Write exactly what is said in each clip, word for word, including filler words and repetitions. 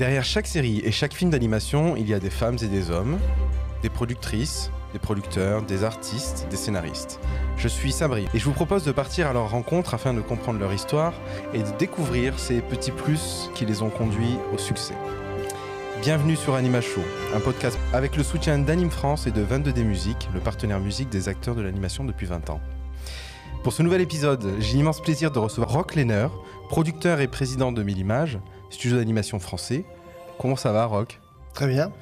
Derrière chaque série et chaque film d'animation, il y a des femmes et des hommes, des productrices, des producteurs, des artistes, des scénaristes. Je suis Sabry et je vous propose de partir à leur rencontre afin de comprendre leur histoire et de découvrir ces petits plus qui les ont conduits au succès. Bienvenue sur Animashow, un podcast avec le soutien d'Anime France et de vingt-deux D Musique, le partenaire musique des acteurs de l'animation depuis vingt ans. Pour ce nouvel épisode, j'ai l'immense plaisir de recevoir Roch Lener, producteur et président de Millimages, studio d'animation français. Comment ça va, Roch? Très bien.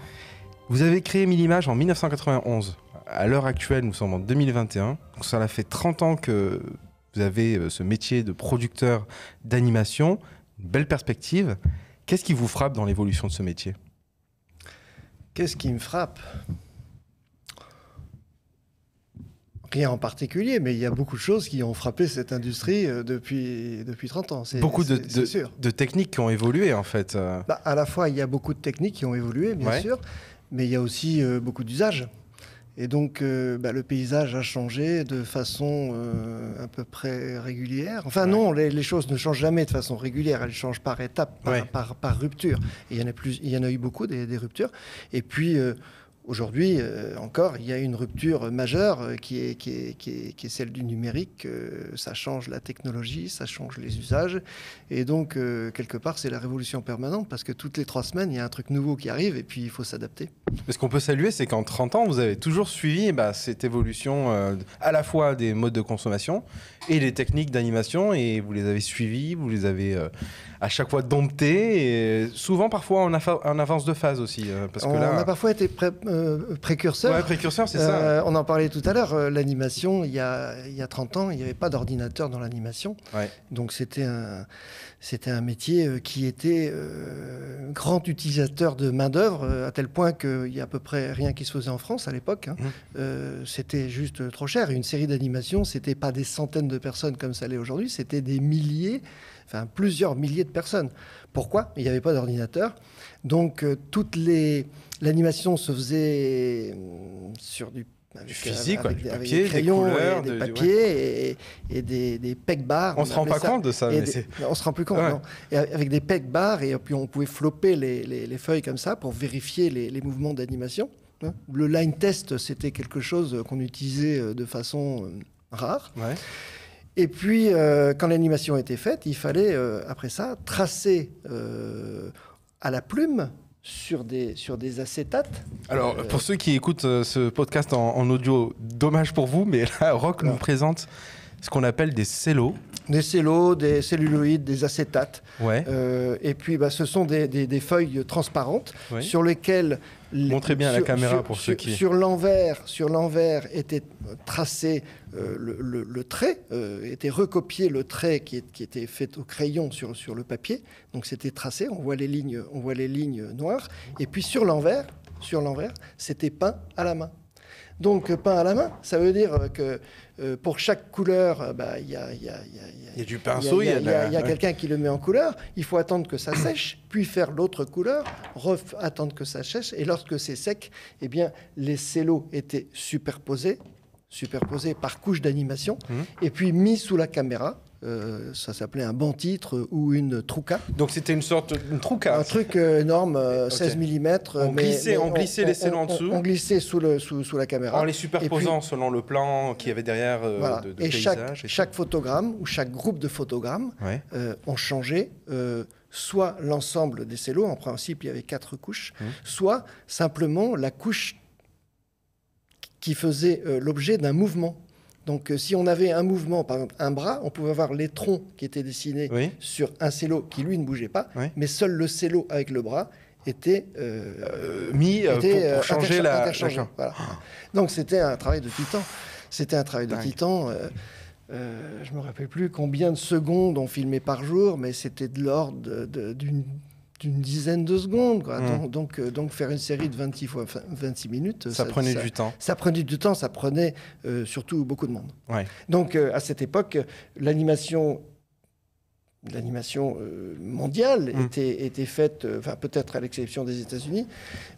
Vous avez créé Millimages en mille neuf cent quatre-vingt-onze. À l'heure actuelle, nous sommes en deux mille vingt et un. Donc ça fait trente ans que vous avez ce métier de producteur d'animation. Une belle perspective. Qu'est-ce qui vous frappe dans l'évolution de ce métier? Qu'est-ce qui me frappe? Rien en particulier, mais il y a beaucoup de choses qui ont frappé cette industrie depuis, depuis trente ans. Beaucoup de, de, sûr. de techniques qui ont évolué, en fait. Bah, à la fois, il y a beaucoup de techniques qui ont évolué, bien ouais. sûr, mais il y a aussi euh, beaucoup d'usages. Et donc, euh, bah, le paysage a changé de façon euh, à peu près régulière. Enfin, ouais. non, les, les choses ne changent jamais de façon régulière. Elles changent par étapes, par, ouais. par, par, par rupture. Et il y en a plus, il y en a eu beaucoup, des, des ruptures. Et puis... Euh, Aujourd'hui, euh, encore, il y a une rupture majeure euh, qui, est, qui, est, qui, est, qui est celle du numérique. Euh, ça change la technologie, ça change les usages. Et donc, euh, quelque part, c'est la révolution permanente parce que toutes les trois semaines, il y a un truc nouveau qui arrive et puis il faut s'adapter. Ce qu'on peut saluer, c'est qu'en trente ans, vous avez toujours suivi bah, cette évolution euh, à la fois des modes de consommation et des techniques d'animation. Et vous les avez suivis, vous les avez euh, à chaque fois domptés. Et souvent, parfois, en, en avance de phase aussi. Euh, parce on, que là, on a parfois été prêt... Euh, Euh, précurseur. Ouais, précurseur, c'est ça. Euh, on en parlait tout à l'heure. Euh, l'animation, il y a, il y a trente ans, il n'y avait pas d'ordinateur dans l'animation. Ouais. Donc, c'était un, c'était un métier euh, qui était euh, grand utilisateur de main-d'œuvre, euh, à tel point qu'il n'y a à peu près rien qui se faisait en France à l'époque. Hein. Mmh. Euh, c'était juste trop cher. Une série d'animation, ce n'était pas des centaines de personnes comme ça l'est aujourd'hui, c'était des milliers, enfin plusieurs milliers de personnes. Pourquoi? Il n'y avait pas d'ordinateur. Donc, euh, toutes les... L'animation se faisait sur du, avec, du physique, avec, quoi, avec, du papier, avec des crayons, des, couleurs, et des de, papiers ouais. et, et des, des peg-bars. On ne se rend pas ça, compte de ça. Mais des, on ne se rend plus compte, ouais. non. Et avec des peg-bars, et puis on pouvait flopper les, les, les feuilles comme ça pour vérifier les, les mouvements d'animation. Le line test, c'était quelque chose qu'on utilisait de façon rare. Ouais. Et puis, euh, quand l'animation était faite, il fallait, euh, après ça, tracer euh, à la plume sur des, sur des acétates. Alors, euh, pour ceux qui écoutent euh, ce podcast en, en audio, dommage pour vous, mais là, Roch nous présente ce qu'on appelle des cellos. Des cellos, des celluloïdes, des acétates. Ouais. Euh, et puis, bah, ce sont des, des, des feuilles transparentes oui. sur lesquelles... Les, Montrez bien sur, à la caméra sur, pour sur, ceux qui... Sur l'envers, sur l'envers était tracé euh, le, le, le trait, euh, était recopié le trait qui, est, qui était fait au crayon sur, sur le papier. Donc c'était tracé, on voit les lignes, on voit les lignes noires. Et puis sur l'envers, sur l'envers, c'était peint à la main. Donc peint à la main, ça veut dire que euh, pour chaque couleur, bah, y a, y a, y a, y a du pinceau, il y a, y a, a, la... a quelqu'un qui le met en couleur, il faut attendre que ça sèche, puis faire l'autre couleur, ref, attendre que ça sèche, et lorsque c'est sec, eh bien, les cellos étaient superposés, superposés par couche d'animation, mmh. et puis mis sous la caméra. Euh, ça s'appelait un bon titre euh, ou une trouca. Donc c'était une sorte de trouca. Un truc euh, énorme, euh, okay. seize millimètres. On mais, glissait, mais on glissait on, les cellules en dessous. On glissait sous, le, sous, sous la caméra. En les superposant puis, selon le plan qu'il y avait derrière euh, voilà. de, de et paysage. Chaque, et chaque photogramme ou chaque groupe de photogrammes ouais. euh, ont changé euh, soit l'ensemble des cellules, en principe il y avait quatre couches, mmh. soit simplement la couche qui faisait euh, l'objet d'un mouvement. Donc, si on avait un mouvement, par exemple un bras, on pouvait avoir les troncs qui étaient dessinés oui. sur un cello qui, lui, ne bougeait pas, oui. mais seul le cello avec le bras était euh, euh, mis était, pour, pour changer la... Interchangé, voilà. oh. Donc, c'était un travail de titan. C'était un travail de Dingue. titan. Euh, euh, je ne me rappelle plus combien de secondes on filmait par jour, mais c'était de l'ordre d'une... d'une dizaine de secondes, quoi. Mmh. Donc, donc, euh, donc faire une série de vingt-six fois vingt-six minutes, ça, ça prenait ça, du temps. Ça prenait du temps, ça prenait euh, surtout beaucoup de monde. Ouais. Donc euh, à cette époque, l'animation, l'animation euh, mondiale mmh. était, était faite, enfin euh, peut-être à l'exception des États-Unis,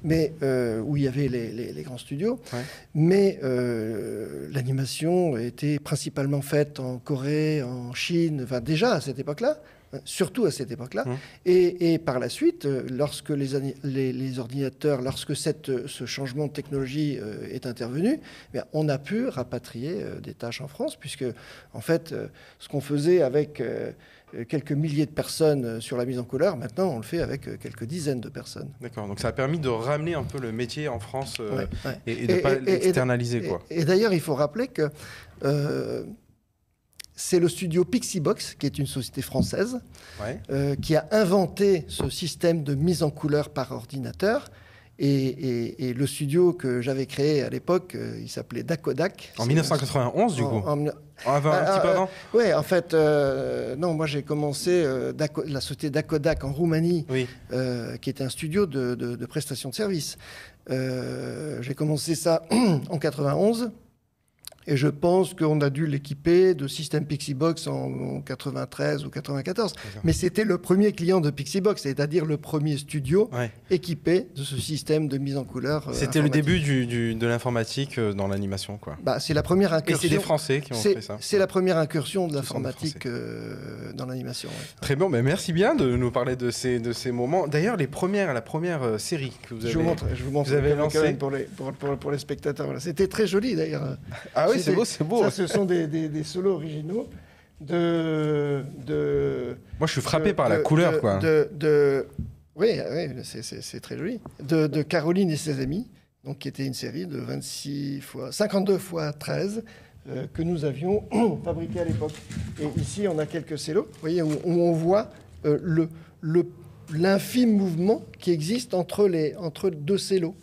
mais euh, où il y avait les, les, les grands studios. Ouais. Mais euh, l'animation était principalement faite en Corée, en Chine, enfin déjà à cette époque-là. surtout à cette époque-là. Mmh. Et, et par la suite, lorsque les, les, les ordinateurs, lorsque cette, ce changement de technologie euh, est intervenu, eh bien, on a pu rapatrier euh, des tâches en France, puisque en fait, euh, ce qu'on faisait avec euh, quelques milliers de personnes sur la mise en couleur, maintenant on le fait avec quelques dizaines de personnes. D'accord, donc ça a permis de ramener un peu le métier en France euh, ouais, ouais. Et, et de ne pas l'externaliser. Et, et d'ailleurs, il faut rappeler que euh, c'est le studio PixiBox, qui est une société française, ouais. euh, qui a inventé ce système de mise en couleur par ordinateur. Et, et, et le studio que j'avais créé à l'époque, euh, il s'appelait Dakodak. En mille neuf cent quatre-vingt-onze, du coup en, en, en avant, euh, Un petit peu avant euh, Oui, en fait, euh, non, moi j'ai commencé euh, Daco, la société Dakodak en Roumanie, oui. euh, qui était un studio de, de, de prestation de services. Euh, j'ai commencé ça en quatre-vingt-onze. Et je pense qu'on a dû l'équiper de système PixiBox en, en quatre-vingt-treize ou quatre-vingt-quatorze. Mais c'était le premier client de PixiBox, c'est-à-dire le premier studio ouais. équipé de ce système de mise en couleur. Euh, c'était le début du, du, de l'informatique dans l'animation, quoi. Bah, c'est la première incursion. Et c'est des Français qui ont fait ça. C'est ouais. la première incursion de l'informatique euh, dans l'animation. Ouais. Très bien, bah merci bien de nous parler de ces, de ces moments. D'ailleurs, les premières, la première série que vous avez, je vous montre, je vous montre vous avez lancée pour les, pour, pour, pour les spectateurs. Voilà. C'était très joli, d'ailleurs. Ah oui, c'est beau, c'est beau. Ça, ce sont des, des, des solos originaux de, de... Moi, je suis frappé de, par la de, couleur, de, quoi. De, de, oui, oui c'est très joli. De, de Caroline et ses amis, donc, qui était une série de vingt-six fois, cinquante-deux fois treize euh, que nous avions fabriquée à l'époque. Et ici, on a quelques cellos, vous voyez, où, où on voit euh, le, le, l'infime mouvement qui existe entre, les, entre deux cellos.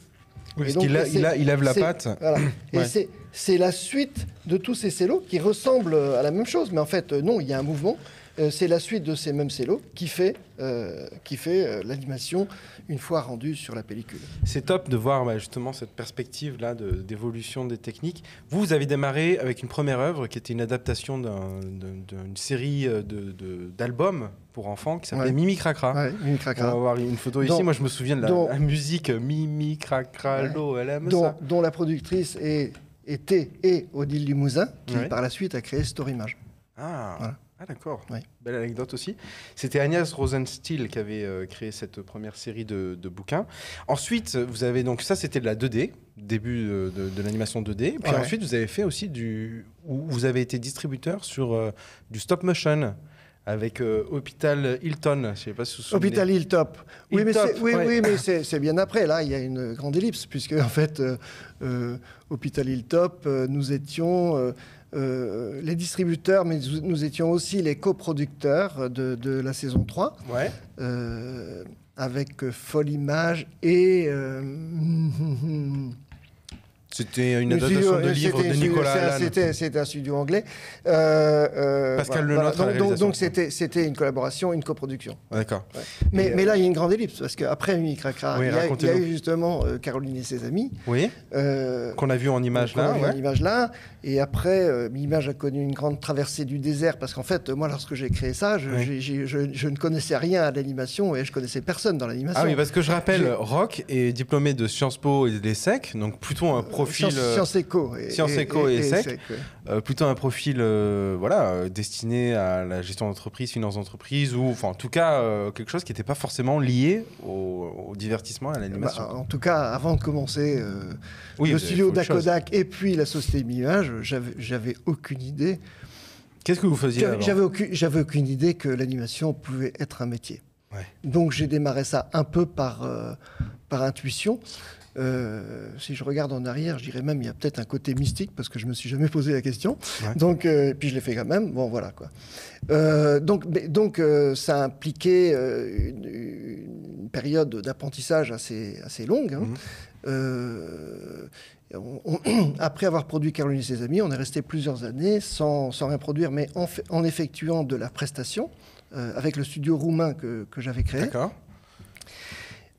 Oui, parce qu'il il il lève la patte. Voilà. Et ouais. c'est la suite de tous ces cellos qui ressemblent à la même chose. Mais en fait, non, il y a un mouvement. Euh, c'est la suite de ces mêmes cellos qui fait, euh, qui fait euh, l'animation une fois rendue sur la pellicule. C'est top de voir bah, justement cette perspective-là d'évolution de, des techniques. Vous, vous avez démarré avec une première œuvre qui était une adaptation d'une un, série d'albums de, de, pour enfants qui s'appelait ouais. Mimi Cracra. Ouais, Mimi Cracra. On va voir une photo ici. Dont, Moi, je me souviens de la, dont, la musique Mimi Cracra, ouais. l'eau, elle aime dont, ça. Dont la productrice est, était et Odile Limousin qui, ouais. par la suite, a créé Storymage. Ah voilà. Ah d'accord, oui. Belle anecdote aussi. C'était Agnès Rosenstiel qui avait euh, créé cette première série de, de bouquins. Ensuite, vous avez donc, ça c'était de la deux D, début de, de, de l'animation deux D. Puis ouais. ensuite, vous avez fait aussi du... Vous avez été distributeur sur euh, du stop motion avec euh, Hôpital Hilton. Je ne sais pas si vous vous souvenez. Hôpital Hilltop. Oui, Hilltop, mais c'est ouais. oui, bien après. Là, il y a une grande ellipse, puisque en fait, euh, euh, Hôpital Hilltop, euh, nous étions... Euh, Euh, les distributeurs, mais nous étions aussi les coproducteurs de, de la saison trois, ouais. euh, avec Folimage et... Euh, c'était une adaptation de livre de Nicolas. C'était un studio anglais. Euh, euh, Pascal voilà, Le Nôtre voilà. Donc, donc c'était une collaboration, une coproduction. Ah, d'accord. Ouais. Mais, euh... mais là, il y a une grande ellipse, parce qu'après Mimi Cracra, oui, il, il y a eu justement euh, Caroline et ses amis. Oui. Euh, Qu'on a vu en image là. Vu ouais. en image là. Et après, euh, Millimages a connu une grande traversée du désert, parce qu'en fait, moi, lorsque j'ai créé ça, je, oui. je, je, je ne connaissais rien à l'animation et je connaissais personne dans l'animation. Ah oui, parce que je rappelle, Roch est diplômé de Sciences Po et de l'ESSEC, donc plutôt un profil. Sciences éco et, Science éco et, et, et sec, sec ouais. euh, plutôt un profil euh, voilà, euh, destiné à la gestion d'entreprise, finance d'entreprise, ou en tout cas euh, quelque chose qui n'était pas forcément lié au, au divertissement, à l'animation. Bah, en tout cas, avant de commencer euh, oui, le studio Dakodak et puis la société Millimages, j'avais aucune idée. Qu'est-ce que vous faisiez avant ? J'avais aucune, j'avais aucune idée que l'animation pouvait être un métier. Ouais. Donc j'ai démarré ça un peu par, euh, par intuition. Euh, si je regarde en arrière, je dirais même il y a peut-être un côté mystique parce que je me suis jamais posé la question. Ouais. Donc, euh, et puis je l'ai fait quand même. Bon, voilà quoi. Euh, donc, donc euh, ça impliquait euh, une, une période d'apprentissage assez assez longue. Hein. Mmh. Euh, on, on, après avoir produit Caroline et ses amis, on est resté plusieurs années sans sans rien produire, mais en, en effectuant de la prestation euh, avec le studio roumain que que j'avais créé. D'accord.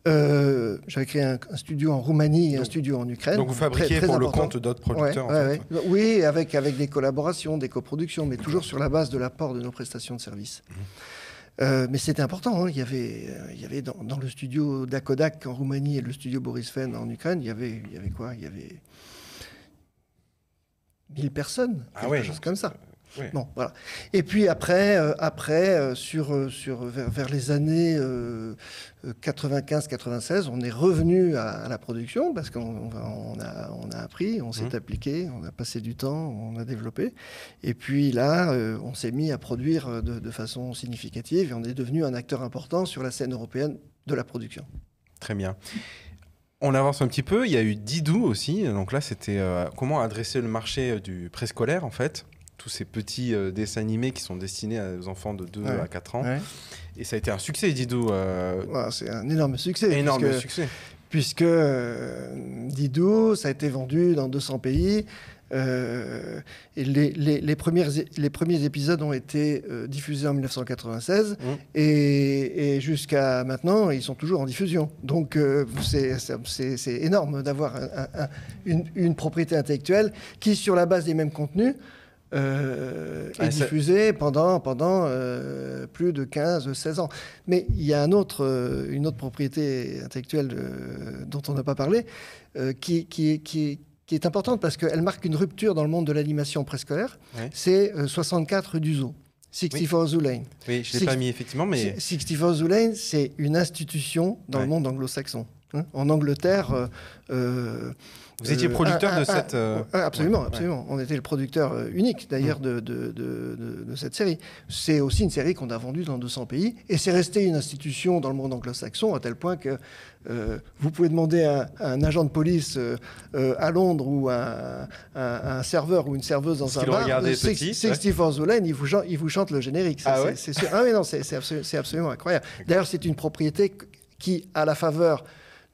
Euh, J'avais créé un, un studio en Roumanie et donc, un studio en Ukraine. Donc vous fabriquiez très, très pour important. Le compte d'autres producteurs ouais, en ouais, fait. Ouais. Oui, avec, avec des collaborations, des coproductions, mais toujours sur la base de l'apport de nos prestations de services. Mmh. Euh, mais c'était important, hein. Il y avait, euh, il y avait dans, dans le studio Dakodak en Roumanie et le studio Boris Fenn en Ukraine, il y avait, il y avait quoi ? Il y avait mille personnes, quelque ah ouais, chose comme ça. Oui. Bon, voilà. Et puis après, euh, après euh, sur, sur, vers, vers les années euh, quatre-vingt-quinze quatre-vingt-seize, on est revenu à, à la production parce qu'on on a, on a appris, on s'est mmh. appliqué, on a passé du temps, on a développé. Et puis là, euh, on s'est mis à produire de, de façon significative et on est devenu un acteur important sur la scène européenne de la production. Très bien. On avance un petit peu, il y a eu Didou aussi, donc là c'était euh, comment adresser le marché du préscolaire en fait, tous ces petits euh, dessins animés qui sont destinés aux enfants de deux ouais. à quatre ans, ouais. et ça a été un succès Didou. Euh... Ouais, c'est un énorme succès. Énorme puisque, succès. Puisque euh, Didou, ça a été vendu dans deux cents pays, euh, et les, les, les, premières, les premiers épisodes ont été euh, diffusés en mille neuf cent quatre-vingt-seize mmh. et, et jusqu'à maintenant ils sont toujours en diffusion, donc euh, c'est, c'est, c'est énorme d'avoir un, un, un, une, une propriété intellectuelle qui sur la base des mêmes contenus euh, ah, est diffusée pendant, pendant euh, plus de quinze seize ans. Mais il y a un autre, une autre propriété intellectuelle de, dont on n'a pas parlé euh, qui, qui, qui qui est importante parce qu'elle marque une rupture dans le monde de l'animation préscolaire, ouais. c'est euh, soixante-quatre rue du Zoo, soixante-quatre oui. Zoo Lane. Oui, je ne l'ai pas mis effectivement, mais... soixante-quatre Zoo Lane, c'est une institution dans ouais. le monde anglo-saxon. Hein, en Angleterre... Euh, euh, Vous étiez producteur euh, un, de un, cette... Euh... Absolument, ouais, absolument. Ouais. On était le producteur unique, d'ailleurs, mmh. de, de, de, de cette série. C'est aussi une série qu'on a vendue dans deux cents pays, et c'est resté une institution dans le monde anglo-saxon, à tel point que euh, vous pouvez demander à, à un agent de police euh, euh, à Londres ou à, à un serveur ou une serveuse dans un bar, de soixante-quatre Zoo Lane, ils vous chantent le générique. Ça, ah ouais c'est, c'est sûr. Ah mais non, c'est, c'est, absolu- c'est absolument incroyable. D'ailleurs, c'est une propriété qui, à la faveur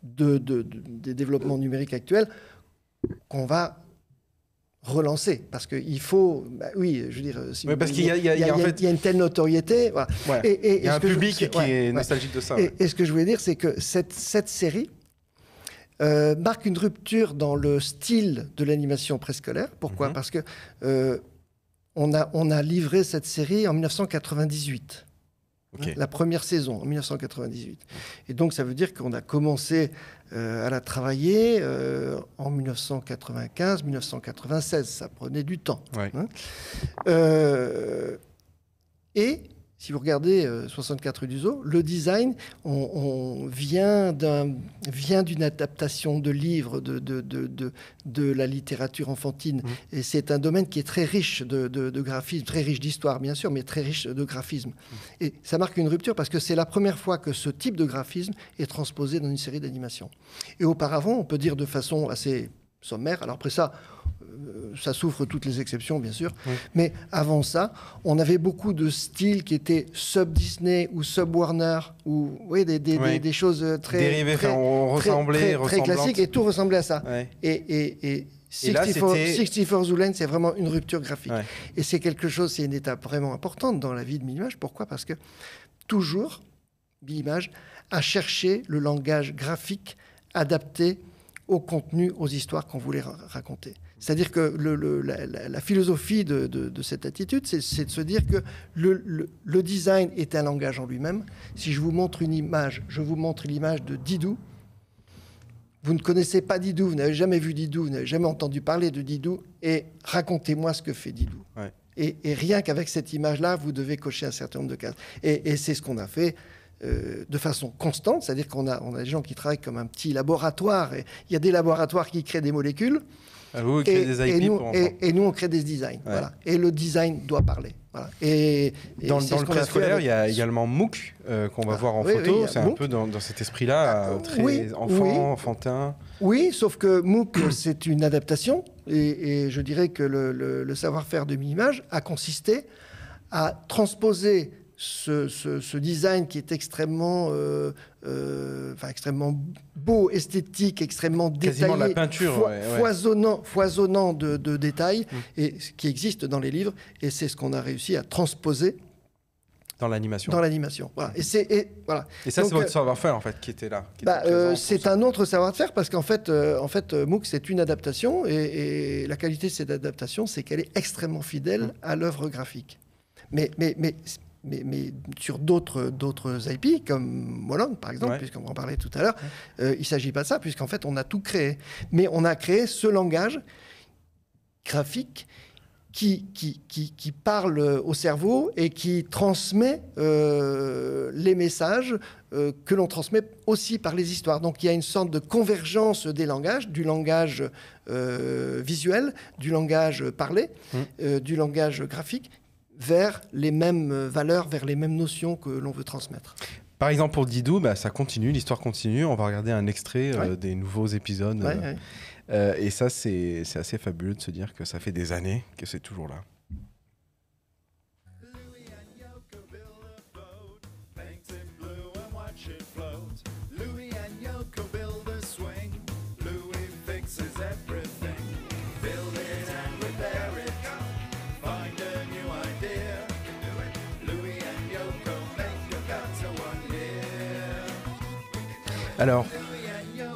de, de, de, des développements numériques actuels, qu'on va relancer parce qu'il faut, bah oui, je veux dire, si ouais, parce il, qu'il y a, il y a, il y a, en fait... il y a une telle notoriété, voilà. Ouais. Et, et, et il y a un public je... qui ouais, est ouais. nostalgique de ça. Et, ouais. et ce que je voulais dire, c'est que cette, cette série euh, marque une rupture dans le style de l'animation préscolaire. Pourquoi? mmh. Parce que euh, on a on a livré cette série en mille neuf cent quatre-vingt-dix-huit. Okay. La première saison, en mille neuf cent quatre-vingt-dix-huit. Et donc, ça veut dire qu'on a commencé euh, à la travailler euh, en mille neuf cent quatre-vingt-quinze mille neuf cent quatre-vingt-seize. Ça prenait du temps. Ouais. Hein euh, et, si vous regardez euh, soixante-quatre rue du Zoo, le design on, on vient, d'un, vient d'une adaptation de livres, de, de, de, de, de la littérature enfantine. Mmh. Et c'est un domaine qui est très riche de, de, de graphisme, très riche d'histoire, bien sûr, mais très riche de graphisme. Mmh. Et ça marque une rupture parce que c'est la première fois que ce type de graphisme est transposé dans une série d'animation. Et auparavant, on peut dire de façon assez sommaire, alors après ça... ça souffre toutes les exceptions, bien sûr. Oui. Mais avant ça, on avait beaucoup de styles qui étaient sub-Disney ou sub-Warner, ou oui, des, des, oui. des, des choses très... Dérivées, très, on très, très, très classiques, et tout ressemblait à ça. Oui. Et, et, et, et là, soixante-quatre Zoo Lane, c'est vraiment une rupture graphique. Oui. Et c'est quelque chose, c'est une étape vraiment importante dans la vie de Millimages. Pourquoi? Parce que toujours, Millimages a cherché le langage graphique adapté au contenu, aux histoires qu'on voulait raconter. C'est-à-dire que le, le, la, la, la philosophie de, de, de cette attitude, c'est, c'est de se dire que le, le, le design est un langage en lui-même. Si je vous montre une image, je vous montre l'image de Didou. Vous ne connaissez pas Didou, vous n'avez jamais vu Didou, vous n'avez jamais entendu parler de Didou, et racontez-moi ce que fait Didou. Ouais. Et, et rien qu'avec cette image-là, vous devez cocher un certain nombre de cases. Et, et c'est ce qu'on a fait. Euh, de façon constante, c'est-à-dire qu'on a, on a des gens qui travaillent comme un petit laboratoire. Il y a des laboratoires qui créent des molécules. Ah, vous, vous créez et, des I P et, nous, pour et, et nous, on crée des designs. Ouais. Voilà. Et le design doit parler. Voilà. Et, et dans, dans le préscolaire, il y a également Mouk, euh, qu'on va ah, voir en oui, photo. Oui, c'est Mouk. Un peu dans, dans cet esprit-là, ah, très oui, enfant, oui. enfantin. Oui, sauf que Mouk, c'est une adaptation. Et, et je dirais que le, le, le savoir-faire de Millimages a consisté à transposer Ce, ce, ce design qui est extrêmement, euh, euh, enfin, extrêmement beau, esthétique, extrêmement quasiment détaillé, la peinture, fo- ouais, ouais. foisonnant, foisonnant de, de détails, mmh. et qui existe dans les livres, et c'est ce qu'on a réussi à transposer dans l'animation. Dans l'animation. Voilà. Et c'est et voilà. Et ça, donc, c'est votre savoir-faire en fait qui était là. Qui bah, était euh, c'est un autre savoir-faire parce qu'en fait, euh, en fait, Mouk, c'est une adaptation, et, et la qualité de cette adaptation, c'est qu'elle est extrêmement fidèle mmh. à l'œuvre graphique. Mais, mais, mais Mais, mais sur d'autres, d'autres I P, comme Molang, par exemple, ouais. puisqu'on en parlait tout à l'heure, ouais. euh, il ne s'agit pas de ça, puisqu'en fait, on a tout créé. Mais on a créé ce langage graphique qui, qui, qui, qui parle au cerveau et qui transmet euh, les messages euh, que l'on transmet aussi par les histoires. Donc il y a une sorte de convergence des langages, du langage euh, visuel, du langage parlé, mmh. euh, du langage graphique, vers les mêmes valeurs, vers les mêmes notions que l'on veut transmettre. Par exemple, pour Didou, bah, ça continue, l'histoire continue. On va regarder un extrait euh, ouais. des nouveaux épisodes. Ouais, euh, ouais. Euh, et ça, c'est assez fabuleux de se dire que ça fait des années que c'est toujours là. Alors,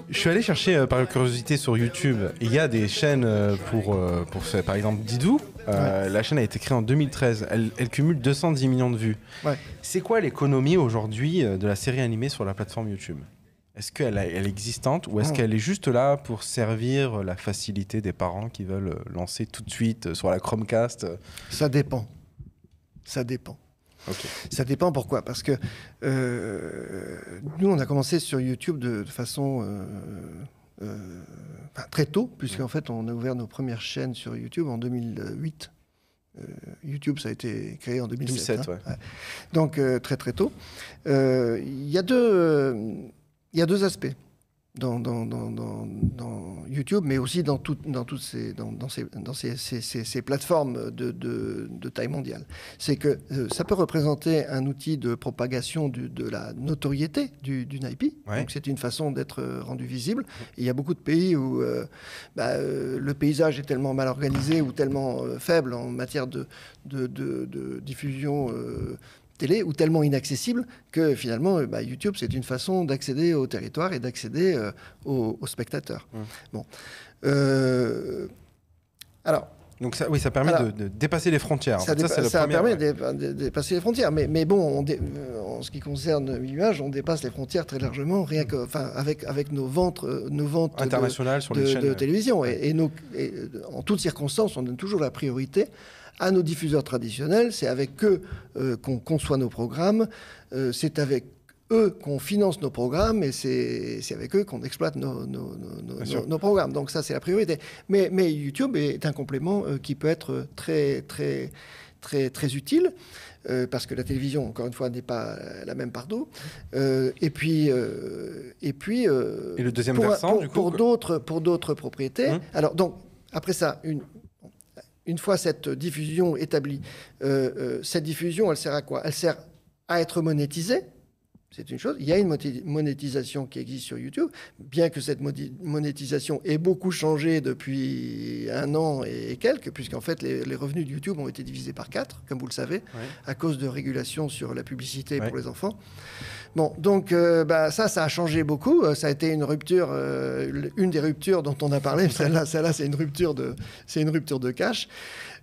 je suis allé chercher euh, par curiosité sur YouTube. Il y a des chaînes euh, pour, euh, pour ce, par exemple Didou. Euh, ouais. La chaîne a été créée en deux mille treize. Elle, elle cumule deux cent dix millions de vues. Ouais. C'est quoi l'économie aujourd'hui euh, de la série animée sur la plateforme YouTube? Est-ce qu'elle elle est existante ou est-ce oh. qu'elle est juste là pour servir la facilité des parents qui veulent euh, lancer tout de suite euh, sur la Chromecast? Ça dépend. Ça dépend. Okay. Ça dépend pourquoi, parce que euh, nous on a commencé sur YouTube de, de façon euh, euh, enfin, très tôt, puisqu'en fait on a ouvert nos premières chaînes sur YouTube en deux mille huit. Euh, YouTube ça a été créé en deux mille sept. deux mille sept hein. ouais. Ouais. Donc euh, très très tôt. Il euh, y, euh, y a deux aspects dans, dans, dans, dans, dans YouTube, mais aussi dans, tout, dans toutes ces, dans, dans ces, dans ces, ces, ces, ces plateformes de, de, de taille mondiale. C'est que euh, ça peut représenter un outil de propagation du, de la notoriété d'une du I P. Ouais. Donc c'est une façon d'être rendu visible. Et il y a beaucoup de pays où euh, bah, euh, le paysage est tellement mal organisé ou tellement euh, faible en matière de, de, de, de diffusion euh, télé, ou tellement inaccessible que finalement bah, YouTube c'est une façon d'accéder au territoire et d'accéder euh, aux, aux spectateurs. Mmh. Bon, euh, alors donc ça, oui, ça permet alors, de, de dépasser les frontières. Ça, en fait, dépa ça, ça le permet de, dé de dépasser les frontières, mais mais bon, on euh, en ce qui concerne Millimages, on dépasse les frontières très largement, rien que enfin avec avec nos ventes, nos ventes internationales sur les chaînes de télévision et, et nos et, en toutes circonstances, on donne toujours la priorité à nos diffuseurs traditionnels, c'est avec eux euh, qu'on conçoit nos programmes, euh, c'est avec eux qu'on finance nos programmes et c'est avec eux qu'on exploite nos, nos, nos, nos, nos programmes. Donc ça, c'est la priorité. Mais, mais YouTube est un complément euh, qui peut être très, très, très, très utile euh, parce que la télévision, encore une fois, n'est pas la même part d'eau. Euh, et puis... Euh, et, puis euh, et le deuxième pour, versant, pour, du coup... Pour d'autres propriétés. Hum. Alors, donc, après ça, une... Une fois cette diffusion établie, euh, euh, cette diffusion, elle sert à quoi? Elle sert à être monétisée, c'est une chose. Il y a une monétisation qui existe sur YouTube, bien que cette monétisation ait beaucoup changé depuis un an et quelques, puisqu'en fait, les, les revenus de YouTube ont été divisés par quatre, comme vous le savez, ouais. à cause de régulation sur la publicité ouais. pour les enfants. Bon, donc euh, bah, ça, ça a changé beaucoup. Ça a été une rupture, euh, une des ruptures dont on a parlé. Celle-là, celle-là, c'est une rupture de, c'est une rupture de cash.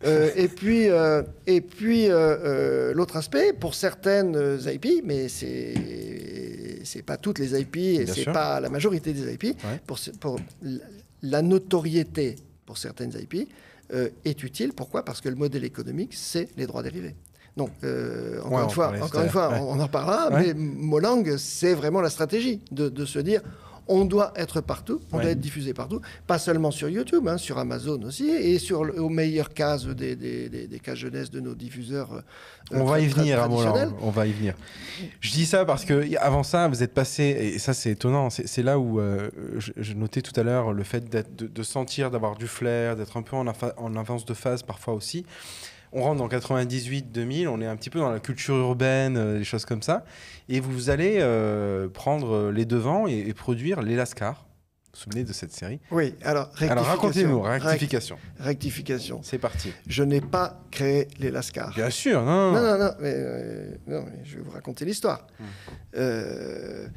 Euh, et puis, euh, et puis euh, euh, l'autre aspect, pour certaines I P, mais c'est c'est pas toutes les I P et c'est pas la majorité des I P. Ouais. Pour, pour la notoriété pour certaines I P euh, est utile. Pourquoi? Parce que le modèle économique, c'est les droits dérivés. Non, euh, encore, ouais, une, fois, encore une fois, ouais. on en reparlera, ouais. mais Molang, c'est vraiment la stratégie de, de se dire on doit être partout, on ouais. doit être diffusé partout, pas seulement sur YouTube, hein, sur Amazon aussi, et sur le, aux meilleures cases des, des, des, des cases jeunesse de nos diffuseurs euh, on va y venir à Molang, on va y venir. Je dis ça parce que avant ça, vous êtes passé, et ça c'est étonnant, c'est là où euh, je, je notais tout à l'heure le fait de, de sentir, d'avoir du flair, d'être un peu en, en avance de phase parfois aussi. On rentre dans quatre-vingt-dix-huit deux mille, on est un petit peu dans la culture urbaine, euh, des choses comme ça. Et vous allez euh, prendre les devants et, et produire les Lascars. Vous vous souvenez de cette série? Oui, alors rectification. Alors racontez-nous, rectification. Rectification. C'est parti. Je n'ai pas créé les Lascars. Bien sûr, non. Non, non, non, mais, euh, non mais je vais vous raconter l'histoire. Hum. Euh,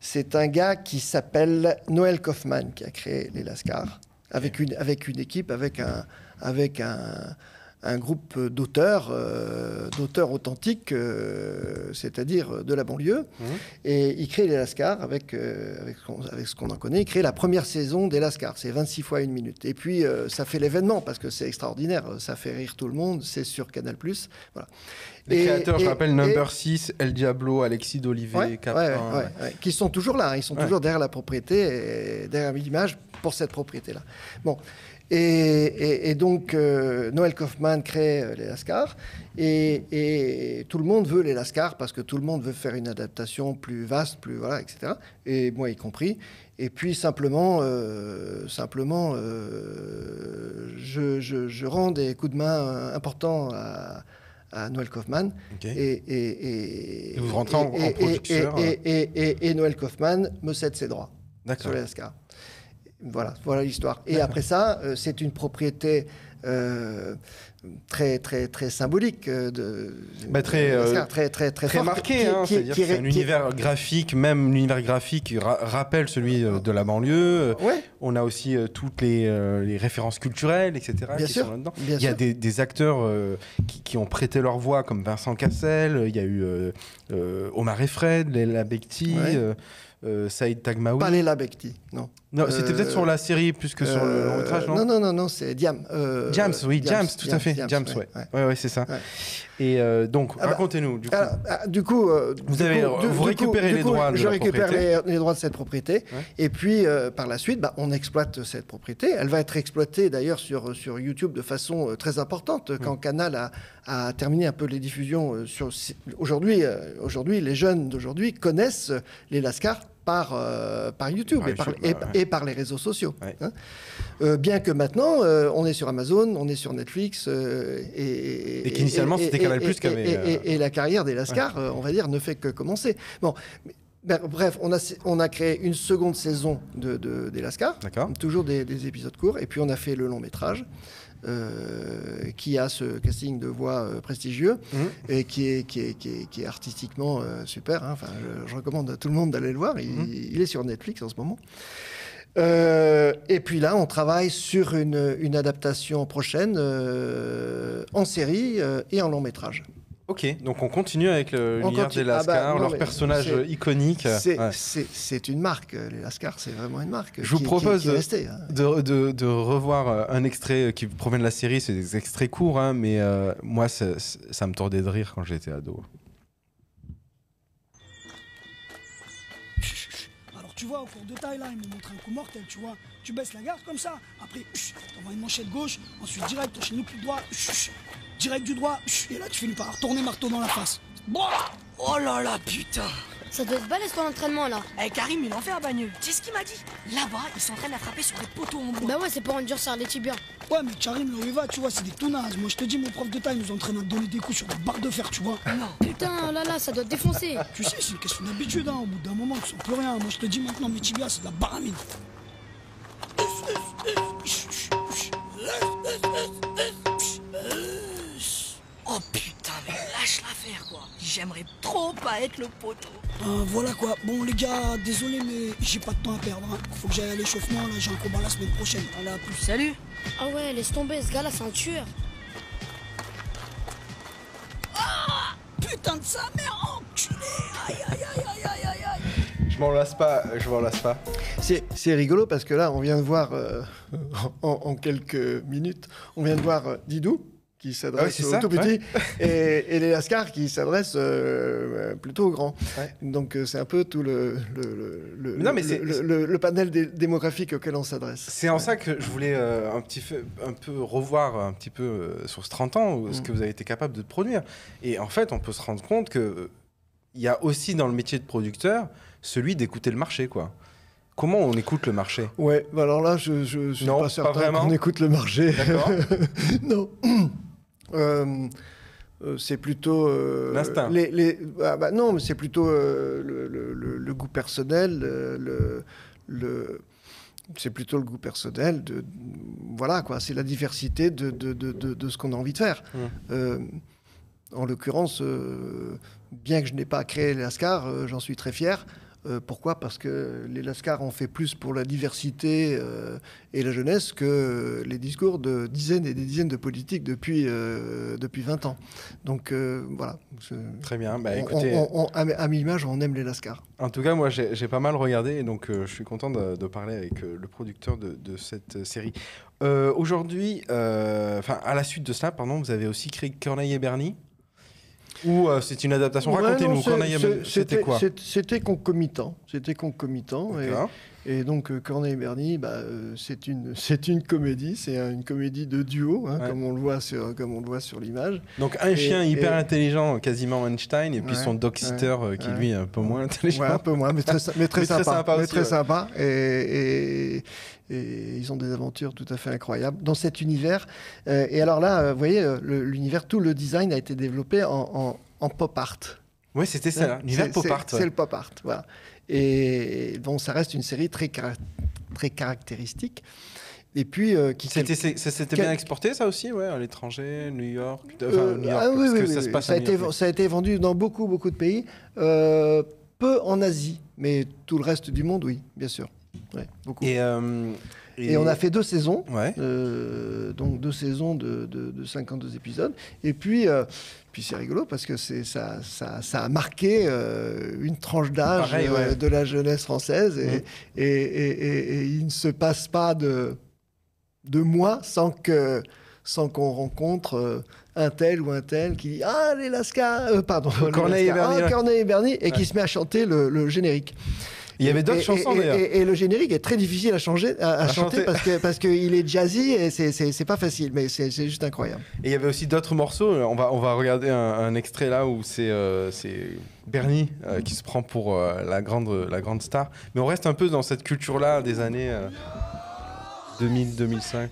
c'est un gars qui s'appelle Noël Kaufman qui a créé les Lascars, avec une, avec une équipe, avec un... Avec un un groupe d'auteurs, euh, d'auteurs authentiques, euh, c'est-à-dire de la banlieue. Mmh. Et il crée les Lascars avec, euh, avec, avec ce qu'on en connaît. Il crée la première saison des Lascars. C'est vingt-six fois une minute. Et puis, euh, ça fait l'événement parce que c'est extraordinaire. Ça fait rire tout le monde. C'est sur Canal plus. Voilà. Les et, créateurs, et, je rappelle, et, Number six, El Diablo, Alexis d'Olivet, ouais, Capin. Ouais, ouais, ouais. Ouais. Qui sont toujours là. Hein. Ils sont ouais. toujours derrière la propriété, et derrière l'image pour cette propriété-là. Bon. Et, et, et donc, euh, Noël Kaufman crée euh, les Lascars et, et tout le monde veut les Lascars parce que tout le monde veut faire une adaptation plus vaste, plus voilà, et cetera. Et moi y compris. Et puis simplement, euh, simplement, euh, je, je, je rends des coups de main importants à, à Noël Kaufman. Okay. Et, et, et, et vous rentrez en, en producteur. Et, et, et, et, et, et Noël Kaufman me cède ses droits sur les Lascars. Voilà, voilà l'histoire. Et après ça, euh, c'est une propriété euh, très, très, très symbolique, euh, de, bah, très, euh, très, très, très, très marquée. Hein, c'est-à-dire que c'est un qui... univers graphique, même l'univers graphique ra rappelle celui euh, de la banlieue. Ouais. On a aussi euh, toutes les, euh, les références culturelles, et cetera. Bien qui sûr. Sont là-dedans. Bien il y a des, des acteurs euh, qui, qui ont prêté leur voix, comme Vincent Cassel. Il y a eu euh, euh, Omar et Fred, Leila Bekhti. Ouais. Euh, Euh, Saïd Tagmaoui. Pas Leila Bekhti, non. Non, euh, c'était peut-être sur la série plus que euh, sur le long métrage, non, non, non, non, non, c'est Diam's. Euh, Diam's, oui, Diam's, Diam's tout Diam's, à fait. Diam's, Diam's ouais. Ouais, ouais, ouais, c'est ça. Ouais. Et euh, donc, ah bah, racontez-nous, du coup. Alors, ah, du coup, euh, vous, du avez, coup, vous récupérez du les coup, droits de je la récupère propriété. Les, les droits de cette propriété. Ouais. Et puis, euh, par la suite, bah, on exploite cette propriété. Elle va être exploitée, d'ailleurs, sur, sur YouTube de façon euh, très importante. Quand mmh. Canal a, a terminé un peu les diffusions, euh, sur aujourd'hui, euh, aujourd'hui, les jeunes d'aujourd'hui connaissent les Lascars. Par, euh, par YouTube, par et, par, YouTube et, bah ouais. et par les réseaux sociaux. Ouais. Hein euh, bien que maintenant, euh, on est sur Amazon, on est sur Netflix. Euh, et, et qu'initialement, c'était Canal+. Et, et, euh... et, et la carrière des Lascars, ouais. euh, on va dire, ne fait que commencer. Bon, ben, bref, on a, on a créé une seconde saison de, de, des Lascars, toujours des, des épisodes courts, et puis on a fait le long métrage. Euh, qui a ce casting de voix euh, prestigieux mmh. et qui est, qui est, qui est, qui est artistiquement euh, super. Hein. Enfin, je, je recommande à tout le monde d'aller le voir. Il, mmh. il est sur Netflix en ce moment. Euh, et puis là, on travaille sur une, une adaptation prochaine euh, en série euh, et en long métrage. Ok, donc on continue avec l'univers des Lascars, ah bah, leurs personnages iconiques. C'est ouais. une marque, les Lascars, c'est vraiment une marque. Je vous qui, propose qui, qui restée, hein. de, de, de revoir un extrait qui provient de la série, c'est des extraits courts, hein, mais euh, moi, ça, ça me tordait de rire quand j'étais ado. Chut, chut. Alors tu vois, au cours de taille, là, il me montre un coup mortel, tu vois. Tu baisses la garde comme ça, après, t'envoies une manchette gauche, ensuite direct, ton genou plus droit, chut, chut. Direct du droit, et là tu finis par retourner marteau dans la face. Oh là là, putain! Ça doit être balèze ton entraînement là. Eh, Karim, il en fait un bagneux. Tu sais ce qu'il m'a dit? Là-bas, il s'entraîne à frapper sur les poteaux en bois. Bah ouais, c'est pour endurcir les tibias. Ouais, mais Karim, là où il va, tu vois, c'est des tournasses. Moi, je te dis, mon prof de taille nous entraîne à donner des coups sur des barres de fer, tu vois. Non. Putain, là là, ça doit te défoncer. Tu sais, c'est une question d'habitude, hein. Au bout d'un moment, tu sens plus rien. Moi, je te dis maintenant, mes tibias, c'est de la baramine. Oh putain, mais lâche l'affaire quoi. J'aimerais trop pas être le poteau. Euh, voilà quoi. Bon les gars, désolé mais j'ai pas de temps à perdre. Hein. Faut que j'aille à l'échauffement, là j'ai un combat la semaine prochaine. À la plus, salut. Ah ouais, laisse tomber, ce gars là c'est un tueur. Ah, putain de sa mère, enculé. Aïe aïe aïe aïe aïe aïe aïe. Je m'en lasse pas, je m'en lasse pas. C'est rigolo parce que là on vient de voir, euh, en, en quelques minutes, on vient de voir euh, Didou. Qui s'adresse ah ouais, aux tout petits, ouais. et, et les Lascars qui s'adressent euh, plutôt aux grands. Ouais. Donc c'est un peu tout le, le, le, le, non, mais le, le, le panel dé démographique auquel on s'adresse. C'est en ouais. ça que je voulais euh, un, petit fait, un peu revoir un petit peu euh, sur ce trente ans, mmh. ce que vous avez été capable de produire. Et en fait, on peut se rendre compte qu'il euh, y a aussi dans le métier de producteur celui d'écouter le marché, quoi. Comment on écoute le marché? Ouais, bah alors là, je, je, je suis non, pas certain qu'on écoute le marché. D'accord. Non. Euh, euh, c'est plutôt euh, l'instinct. Les, les, ah bah non, mais c'est plutôt euh, le, le, le goût personnel. Le, le, c'est plutôt le goût personnel. De, voilà quoi. C'est la diversité de, de, de, de, de ce qu'on a envie de faire. Mmh. Euh, en l'occurrence, euh, bien que je n'ai pas créé les Lascars, euh, j'en suis très fier. Euh, pourquoi? Parce que les Lascars ont fait plus pour la diversité euh, et la jeunesse que les discours de dizaines et des dizaines de politiques depuis, euh, depuis vingt ans. Donc euh, voilà. Très bien. Bah, écoutez, on, on, on, à Millimages, on aime les Lascars. En tout cas, moi, j'ai pas mal regardé et donc euh, je suis content de, de parler avec euh, le producteur de, de cette série. Euh, Aujourd'hui, euh, à la suite de cela, pardon, vous avez aussi créé Corneil et Bernie. Ou euh, c'est une adaptation? Ouais, racontez-nous, c'était quoi? C'était concomitant, c'était concomitant. Et, et donc euh, Corneil et Bernie, bah, euh, c'est une, une comédie, c'est une comédie de duo, hein, ouais. comme on le voit sur, comme on le voit sur l'image. Donc un et, chien et, hyper et... intelligent, quasiment Einstein, et puis ouais, son dog-sitter ouais, euh, qui ouais. lui est un peu moins intelligent. Ouais, un peu moins, mais très, mais très mais sympa. Très sympa, mais aussi, très ouais. sympa. Et, et... Et ils ont des aventures tout à fait incroyables dans cet univers. Euh, et alors là, euh, vous voyez, l'univers, tout le design a été développé en, en, en pop art. Oui, c'était ça, l'univers pop art. C'est ouais. le pop art, voilà. Et bon, ça reste une série très, car très caractéristique. Et puis, euh, qui c'était quel... bien exporté, ça aussi, ouais, à l'étranger, New York. Euh, New York ah, oui, oui, oui, ça, oui, oui. ça a été, ça a été vendu dans beaucoup, beaucoup de pays, euh, peu en Asie, mais tout le reste du monde, oui, bien sûr. Ouais, beaucoup. Et, euh, et... et on a fait deux saisons, ouais. euh, donc deux saisons de, de, de cinquante-deux épisodes. Et puis, euh, puis c'est rigolo parce que ça, ça, ça a marqué euh, une tranche d'âge ouais. euh, de la jeunesse française. Et, ouais. et, et, et, et il ne se passe pas de, de mois sans que... sans qu'on rencontre euh, un tel ou un tel qui dit « Ah, les Lascars euh, !» Pardon, Corneil et Bernie. Ah, Corneil et Bernie, et ouais. qui se met à chanter le, le générique. Il y avait d'autres chansons, d'ailleurs. Et, et, et le générique est très difficile à, changer, à, à, à chanter, chanter parce que parce qu'il est jazzy et c'est pas facile, mais c'est juste incroyable. Et il y avait aussi d'autres morceaux. On va, on va regarder un, un extrait là où c'est euh, Bernie euh, qui se prend pour euh, la, grande, la grande star. Mais on reste un peu dans cette culture-là des années euh, deux mille à deux mille cinq.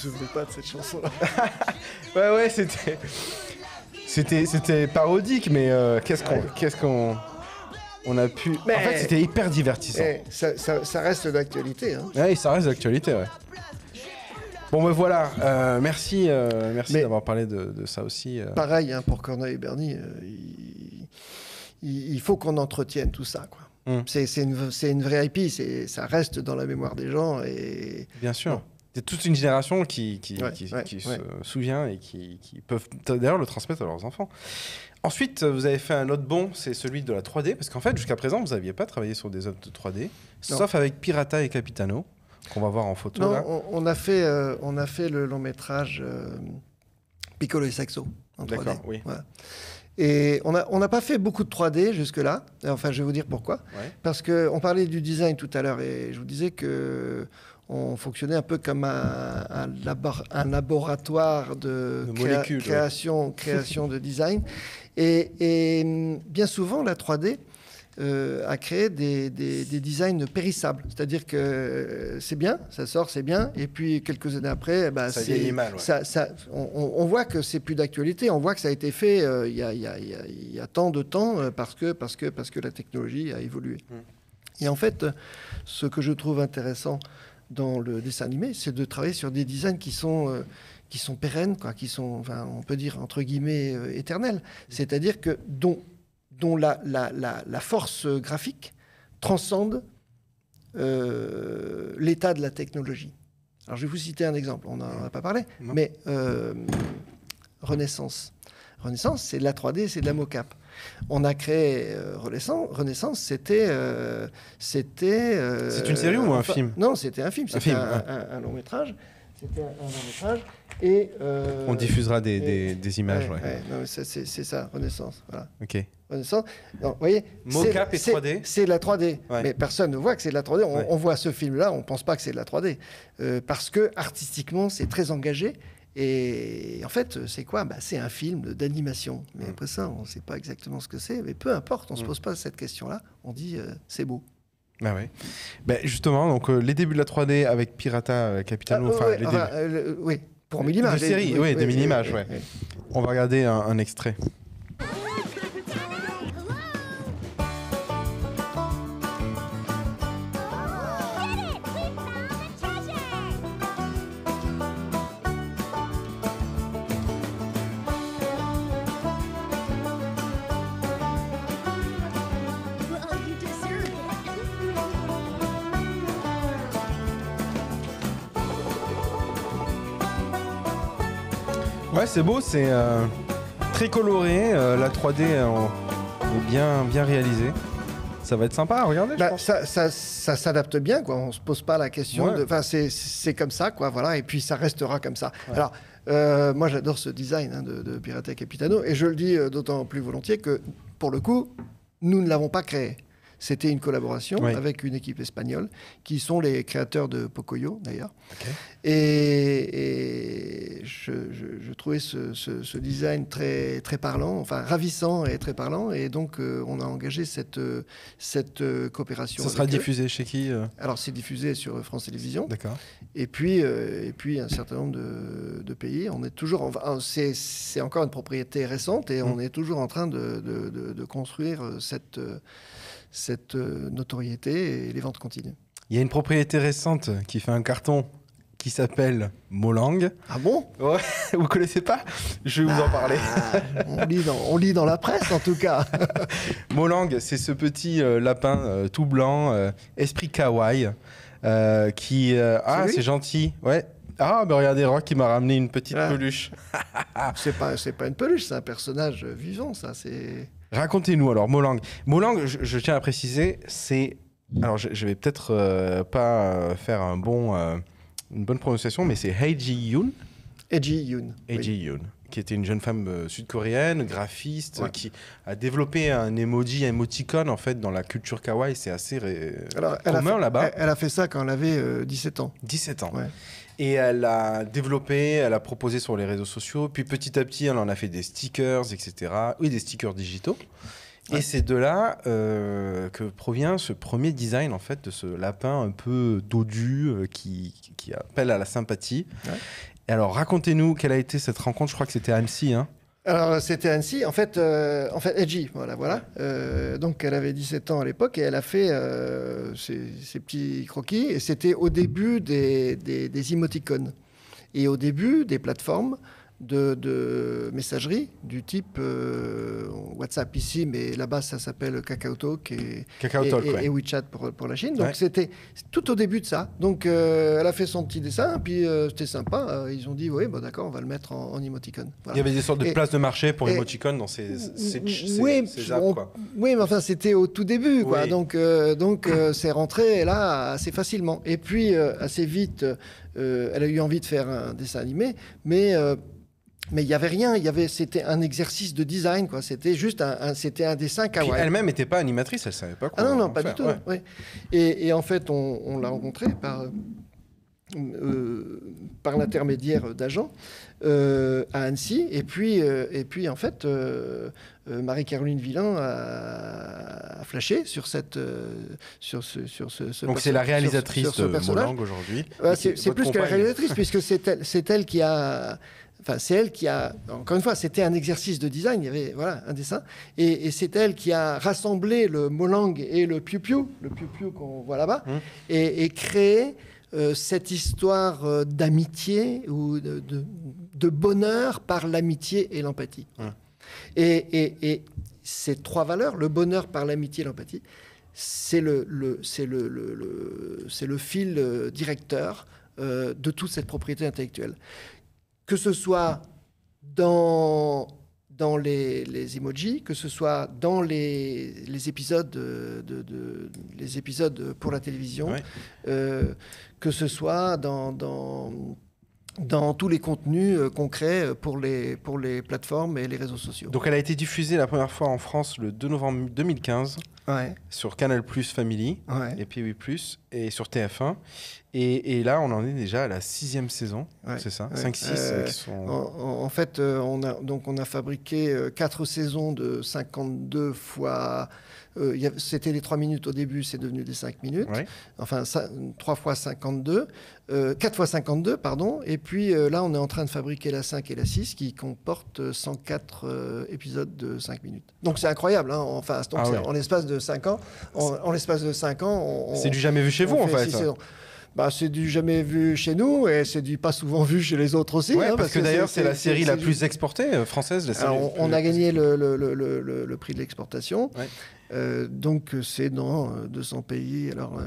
Je ne me souviens pas de cette chanson-là. ouais, ouais, c'était... C'était, c'était parodique, mais euh, qu'est-ce qu'on... Qu'est-ce qu'on... On a pu... Mais en fait, c'était hyper divertissant. Ça, ça, ça reste d'actualité, hein. Ouais, ça reste d'actualité, ouais. Bon, ben voilà. Euh, merci euh, merci d'avoir parlé de, de ça aussi. Euh. Pareil, hein, pour Corneil et Bernie, euh, il, il, il faut qu'on entretienne tout ça, quoi. Mm. C'est une, une vraie I P, ça reste dans la mémoire des gens et... Bien sûr. Non. C'est toute une génération qui, qui, ouais, qui, ouais, qui ouais. se souvient et qui, qui peuvent d'ailleurs le transmettre à leurs enfants. Ensuite, vous avez fait un autre bond, c'est celui de la trois D, parce qu'en fait, jusqu'à présent, vous n'aviez pas travaillé sur des œuvres de trois D, non. sauf avec Pirata et Capitano, qu'on va voir en photo. Non, là. On, on, a fait, euh, on a fait le long métrage euh, Piccolo et Saxo en trois D. D'accord, oui. Voilà. Et on n'a on a pas fait beaucoup de trois D jusque-là. Enfin, je vais vous dire pourquoi. Ouais. Parce qu'on parlait du design tout à l'heure et je vous disais que... on fonctionnait un peu comme un, un, labor, un laboratoire de, de créa, création, création de design. Et, et bien souvent, la trois D euh, a créé des, des, des designs périssables. C'est-à-dire que c'est bien, ça sort, c'est bien. Et puis, quelques années après, bah, ça vieillit mal, ouais. ça, ça, on, on voit que c'est plus d'actualité. On voit que ça a été fait euh, il y a, il y a, il y a tant de temps parce que, parce que, parce que la technologie a évolué. Mm. Et en fait, ce que je trouve intéressant... dans le dessin animé, c'est de travailler sur des designs qui sont, euh, qui sont pérennes, quoi, qui sont, enfin, on peut dire, entre guillemets, euh, éternels. C'est-à-dire que dont, dont la, la, la, la force graphique transcende euh, l'état de la technologie. Alors, je vais vous citer un exemple, on n'en a pas parlé, non. mais euh, Renaissance. Renaissance, c'est de la trois D, c'est de la mocap. On a créé euh, Renaissance, c'était... Euh, c'était euh, c'est une série euh, ou un film? Non, c'était un film, c'était un, un, un, un long métrage. C'était un, un long métrage. Et, euh, on diffusera des, et, des, des images, ouais. ouais. ouais. C'est ça, Renaissance, voilà. Ok. Renaissance, non, vous voyez... Mocap et trois D. C'est de la trois D, ouais. mais personne ne voit que c'est de la trois D. On, ouais. on voit ce film-là, on ne pense pas que c'est de la trois D. Euh, parce que, artistiquement, c'est très engagé. Et en fait, c'est quoi? Bah, c'est un film d'animation. Mais mmh. après ça, on ne sait pas exactement ce que c'est. Mais peu importe, on ne mmh. se pose pas cette question-là. On dit euh, c'est beau. Ah ouais. Ben justement, donc, euh, les débuts de la trois D avec Pirata, euh, Capitano... Ah, enfin, ouais, les enfin, euh, le, oui, pour Millimages. Des séries, oui, oui, oui, des oui, Millimages, oui, oui, ouais. oui. On va regarder un, un extrait. Ouais, c'est beau, c'est euh, très coloré, euh, la trois D est euh, bien, bien réalisée. Ça va être sympa, regardez. Bah, je pense. Ça, ça, ça s'adapte bien, quoi. On se pose pas la question. Ouais. De... Enfin, c'est comme ça, quoi. Voilà, et puis ça restera comme ça. Ouais. Alors, euh, moi, j'adore ce design hein, de, de Pirate et Capitano, et je le dis euh, d'autant plus volontiers que, pour le coup, nous ne l'avons pas créé. C'était une collaboration oui. avec une équipe espagnole qui sont les créateurs de Pocoyo, d'ailleurs. Okay. Et, et je, je, je trouvais ce, ce, ce design très, très parlant, enfin ravissant et très parlant. Et donc, euh, on a engagé cette, cette euh, coopération. Ça sera diffusé eux. Chez qui euh... Alors, c'est diffusé sur France Télévisions. D'accord. Et puis, euh, et puis, un certain nombre de, de pays. On est toujours, en... c'est encore une propriété récente et mmh. on est toujours en train de, de, de, de construire cette... cette euh, notoriété et les ventes continuent. Il y a une propriété récente qui fait un carton qui s'appelle Molang. Ah bon ouais, vous ne connaissez pas? Je vais ah, vous en parler. on, lit dans, on lit dans la presse en tout cas. Molang, c'est ce petit euh, lapin euh, tout blanc, euh, esprit kawaii, euh, qui... Euh, ah, c'est gentil. Ouais. Ah, mais regardez, Roch qui m'a ramené une petite ah. peluche. C'est pas, c'est pas une peluche, c'est un personnage vivant, ça. C'est... Racontez-nous alors, Molang. Molang, je, je tiens à préciser, c'est... Alors, je, je vais peut-être euh, pas faire un bon, euh, une bonne prononciation, mais c'est Heiji Yoon. Heiji Yoon. Heiji oui. Yoon, qui était une jeune femme euh, sud-coréenne, graphiste, ouais. qui a développé un emoji, un émoticône, en fait, dans la culture kawaii. C'est assez ré... alors, commun là-bas. Elle a fait ça quand elle avait euh, dix-sept ans. dix-sept ans. Ouais. Et elle a développé, elle a proposé sur les réseaux sociaux. Puis petit à petit, elle en a fait des stickers, et cetera. Oui, des stickers digitaux. Ouais. Et c'est de là euh, que provient ce premier design, en fait, de ce lapin un peu dodu euh, qui, qui appelle à la sympathie. Ouais. Et alors, racontez-nous quelle a été cette rencontre. Je crois que c'était à Annecy, hein. Alors, c'était Annecy. En fait, euh, en fait, Edgy, voilà, voilà. Euh, donc, elle avait dix-sept ans à l'époque et elle a fait euh, ses, ses petits croquis. Et c'était au début des, des, des émoticônes et au début des plateformes de, de messagerie du type euh, WhatsApp ici, mais là-bas, ça s'appelle KakaoTalk et, KakaoTalk, et, et, ouais. et WeChat pour, pour la Chine. Donc, ouais. c'était tout au début de ça. Donc, euh, elle a fait son petit dessin, puis euh, c'était sympa. Ils ont dit, oui, bon, d'accord, on va le mettre en, en émoticône. Voilà. Il y avait des sortes de et, places de marché pour émoticônes dans ces, ces, ces, oui, ces, ces apps, on, quoi. Oui, mais enfin, c'était au tout début, quoi. Oui. Donc, euh, donc euh, c'est rentré, là, assez facilement. Et puis, euh, assez vite, euh, elle a eu envie de faire un dessin animé, mais... Euh, Mais il n'y avait rien, c'était un exercice de design, quoi. C'était juste un, un, c'était un dessin kawaii. Puis elle-même n'était pas animatrice, elle ne savait pas quoi. Ah non, non, pas faire, du tout. Ouais. Ouais. Et, et en fait, on, on l'a rencontrée par, euh, par l'intermédiaire d'agents euh, à Annecy. Et puis, euh, et puis en fait, euh, euh, Marie-Caroline Villain a, a flashé sur, cette, euh, sur ce, sur ce, ce Donc c'est la réalisatrice sur, sur de Molang aujourd'hui. Ouais, c'est plus que la réalisatrice, puisque c'est elle, c'est elle qui a... Enfin, c'est elle qui a, encore une fois, c'était un exercice de design, il y avait voilà, un dessin, et, et c'est elle qui a rassemblé le Molang et le Piu-Piu, le Piu-Piu qu'on voit là-bas, mmh. et, et créé euh, cette histoire euh, d'amitié ou de, de, de bonheur par l'amitié et l'empathie. Mmh. Et, et, et ces trois valeurs, le bonheur par l'amitié et l'empathie, c'est le, le, c'est le, le, le, c'est le fil euh, directeur euh, de toute cette propriété intellectuelle. Que ce soit dans, dans les, les emojis, que ce soit dans les, les, épisodes, de, de, de, les épisodes pour la télévision, ouais. euh, que ce soit dans, dans, dans tous les contenus qu'on crée pour les, pour les plateformes et les réseaux sociaux. Donc elle a été diffusée la première fois en France le deux novembre deux mille quinze ouais. sur Canal plus, Family ouais. et P W plus et sur T F un. Et, et là, on en est déjà à la sixième saison, ouais, c'est ça ouais. cinq six euh, qui sont... en, en fait, on a, donc on a fabriqué quatre saisons de cinquante-deux fois... Euh, c'était les trois minutes au début, c'est devenu des cinq minutes. Ouais. Enfin, trois fois cinquante-deux. Euh, quatre fois cinquante-deux, pardon. Et puis euh, là, on est en train de fabriquer la cinq et la six qui comportent cent quatre euh, épisodes de cinq minutes. Donc c'est incroyable, hein, en, enfin, donc, ah ouais. en l'espace de cinq ans. En, en l'espace de cinq ans... C'est du jamais vu chez vous, en fait. Bah, c'est du jamais vu chez nous et c'est du pas souvent vu chez les autres aussi. Ouais, hein, parce, parce que d'ailleurs, c'est la série la plus exportée euh, française. La série Alors, on, on a gagné le, le, le, le, le prix de l'exportation. Ouais. Euh, donc, c'est dans euh, deux cents pays. Alors, euh,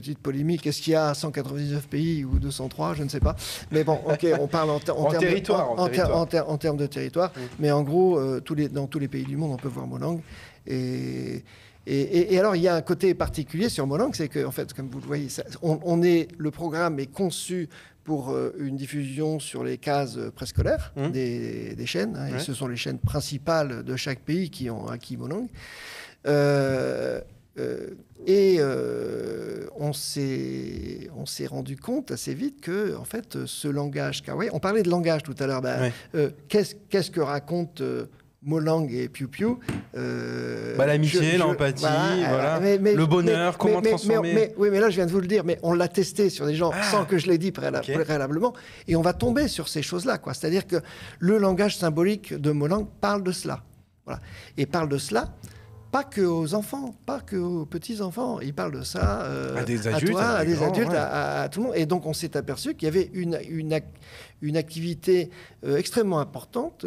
petite polémique. Est-ce qu'il y a cent quatre-vingt-dix-neuf pays ou deux cent trois? Je ne sais pas. Mais bon, ok, on parle en, ter en, en termes territoire, de, en, en, ter en, ter en termes de territoire. Oui. Mais en gros, euh, tous les, dans tous les pays du monde, on peut voir Molang. Et, et, et, et alors, il y a un côté particulier sur Molang, c'est que, en fait, comme vous le voyez, ça, on, on est, le programme est conçu pour une diffusion sur les cases préscolaires mmh. des, des chaînes. Hein, ouais. Et ce sont les chaînes principales de chaque pays qui ont acquis Molang. Euh, euh, et euh, on s'est on s'est rendu compte assez vite que, en fait, ce langage... Car, ouais, on parlait de langage tout à l'heure. Bah, ouais. euh, qu'est-ce qu'est-ce que raconte... Euh, Molang et Piu-Piu. Euh, bah, l'amitié, l'empathie, voilà, voilà. Mais, mais, le bonheur, mais, comment mais, transformer. Mais, mais, oui, mais là, je viens de vous le dire, mais on l'a testé sur des gens ah, sans que je l'ai dit préalable, okay. préalablement, et on va tomber sur ces choses-là. C'est-à-dire que le langage symbolique de Molang parle de cela. Voilà. Et parle de cela, pas que aux enfants, pas que aux petits-enfants. Il parle de ça euh, à des adultes, à, toi, à, des à, des adultes ouais. à, à tout le monde. Et donc, on s'est aperçu qu'il y avait une, une, ac une activité euh, extrêmement importante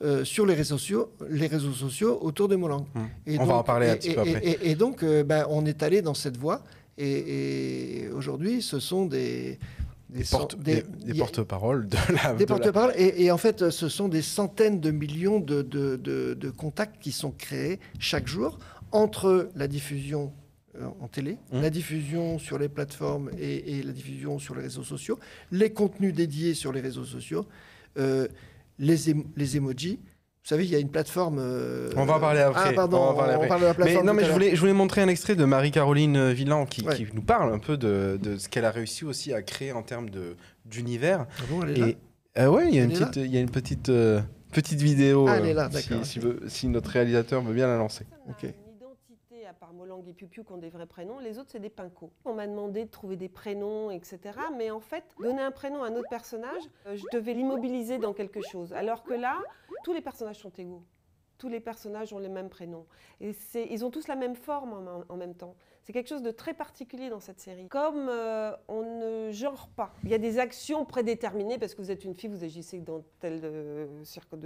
Euh, sur les réseaux sociaux, les réseaux sociaux autour de Molang. Mmh. Et on donc, va en parler et, un petit peu et, après. Et, et, et donc, euh, ben, on est allé dans cette voie. Et, et aujourd'hui, ce sont des, des, des porte-paroles. Des, des, des porte-paroles. La... Et, et en fait, ce sont des centaines de millions de, de, de, de contacts qui sont créés chaque jour entre la diffusion en télé, mmh. la diffusion sur les plateformes et, et la diffusion sur les réseaux sociaux, les contenus dédiés sur les réseaux sociaux, euh, Les, émo les emojis. Vous savez, il y a une plateforme... Euh... On va en parler après. Ah, pardon, on, parler on, après. on parle de la plateforme. Mais, non, mais je voulais, je voulais montrer un extrait de Marie-Caroline Villain qui, ouais. qui nous parle un peu de, de ce qu'elle a réussi aussi à créer en termes d'univers. Ah bon, elle est et, là euh, Oui, il y a une petite, il y a une petite, euh, petite vidéo. Ah, elle est là, d'accord. Si, si, si notre réalisateur veut bien la lancer. Ok. À part Molang et Piu-Piu qui ont des vrais prénoms, les autres c'est des pincos. On m'a demandé de trouver des prénoms, et cetera. Mais en fait, donner un prénom à un autre personnage, je devais l'immobiliser dans quelque chose. Alors que là, tous les personnages sont égaux. Tous les personnages ont les mêmes prénoms. Et ils ont tous la même forme en, en même temps. C'est quelque chose de très particulier dans cette série. Comme euh, on ne genre pas. Il y a des actions prédéterminées parce que vous êtes une fille, vous agissez dans telle, euh,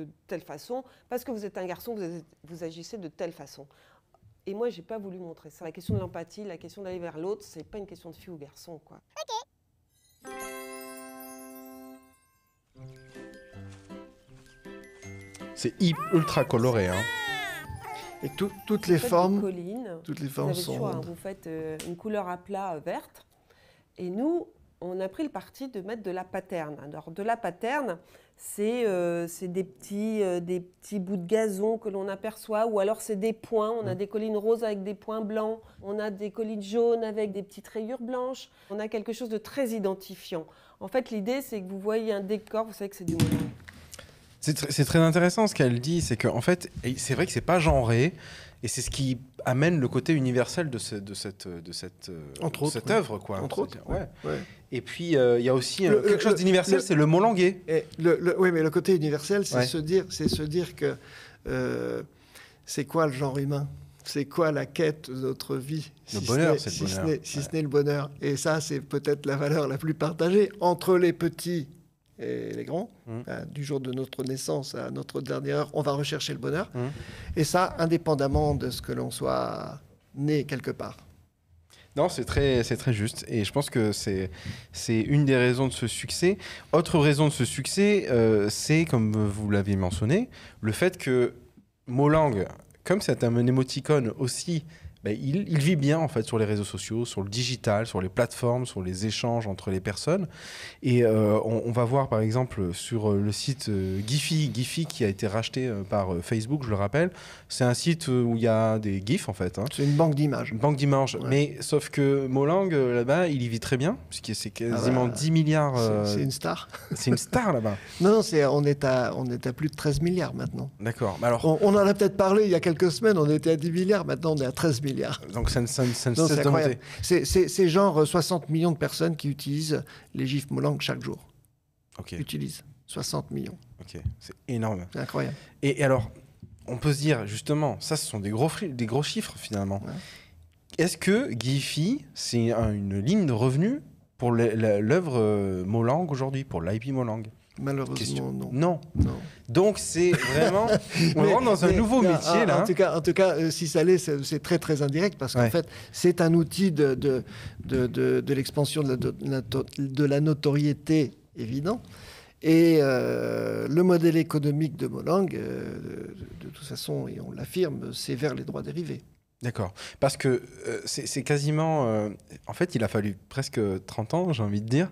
de telle façon. Parce que vous êtes un garçon, vous, êtes, vous agissez de telle façon. Et moi, j'ai pas voulu montrer ça. La question de l'empathie, la question d'aller vers l'autre, c'est pas une question de fille ou garçon, quoi. Ok. C'est ultra coloré, hein. Et tout, toutes, les formes, collines, toutes les formes, toutes les formes sont. Choix, hein. Vous faites euh, une couleur à plat euh, verte, et nous, on a pris le parti de mettre de la paterne. Alors, de la paterne, c'est euh, des, euh, des petits bouts de gazon que l'on aperçoit, ou alors c'est des points. On a des collines roses avec des points blancs, on a des collines jaunes avec des petites rayures blanches. On a quelque chose de très identifiant. En fait, l'idée, c'est que vous voyez un décor, vous savez que c'est du Molang. C'est tr très intéressant ce qu'elle dit, c'est qu'en fait, c'est vrai que c'est pas genré, et c'est ce qui amène le côté universel de, ce, de cette de cette Entre de autres, cette ouais. œuvre, quoi. Entre autres, ouais. ouais. Et puis il euh, y a aussi le, euh, quelque le, chose d'universel, c'est le molangué. Le, le, oui, mais le côté universel, c'est ouais. se dire, c'est se dire que euh, c'est quoi le genre humain? C'est quoi la quête de notre vie? Le si bonheur, c'est le bonheur. Si ouais. ce n'est le bonheur, et ça, c'est peut-être la valeur la plus partagée entre les petits et les grands. Mmh. Euh, du jour de notre naissance à notre dernière heure, on va rechercher le bonheur. Mmh. Et ça, indépendamment de ce que l'on soit né quelque part. Non, c'est très, c'est très juste. Et je pense que c'est une des raisons de ce succès. Autre raison de ce succès, euh, c'est, comme vous l'avez mentionné, le fait que Molang, comme c'est un émoticône aussi, bah, il, il vit bien en fait sur les réseaux sociaux, sur le digital, sur les plateformes, sur les échanges entre les personnes. Et euh, on, on va voir par exemple sur le site euh, Giphy, Giphy qui a été racheté euh, par euh, Facebook, je le rappelle. C'est un site où il y a des gifs en fait. Hein. C'est une banque d'images. Une banque d'images. Ouais. Mais sauf que Molang euh, là-bas, il y vit très bien, puisque c'est quasiment ah bah, dix milliards. Euh... C'est une star. C'est une star là-bas. Non, non c'est, on, est à, on est à plus de treize milliards maintenant. D'accord. Alors... On, on en a peut-être parlé il y a quelques semaines, on était à dix milliards, maintenant on est à treize milliards. Donc ça ne cesse de monter. C'est genre soixante millions de personnes qui utilisent les gifs Molang chaque jour. Okay. Utilisent soixante millions. Ok, c'est énorme. C'est incroyable. Et, et alors, on peut se dire justement, ça, ce sont des gros, des gros chiffres finalement. Ouais. Est-ce que Giphy, c'est un, une ligne de revenus pour l'œuvre Molang aujourd'hui, pour l'I P Molang? Malheureusement, question. non. Non. non. Donc, c'est vraiment... On mais, rentre dans un mais, nouveau là, métier, là. En hein. tout cas, en tout cas euh, si ça l'est, c'est très, très indirect, parce qu'en ouais. fait, c'est un outil de, de, de, de, de l'expansion de, de, de la notoriété, évident. Et euh, le modèle économique de Molang, euh, de, de toute façon, et on l'affirme, c'est vers les droits dérivés. D'accord. Parce que euh, c'est quasiment... Euh, en fait, il a fallu presque trente ans, j'ai envie de dire,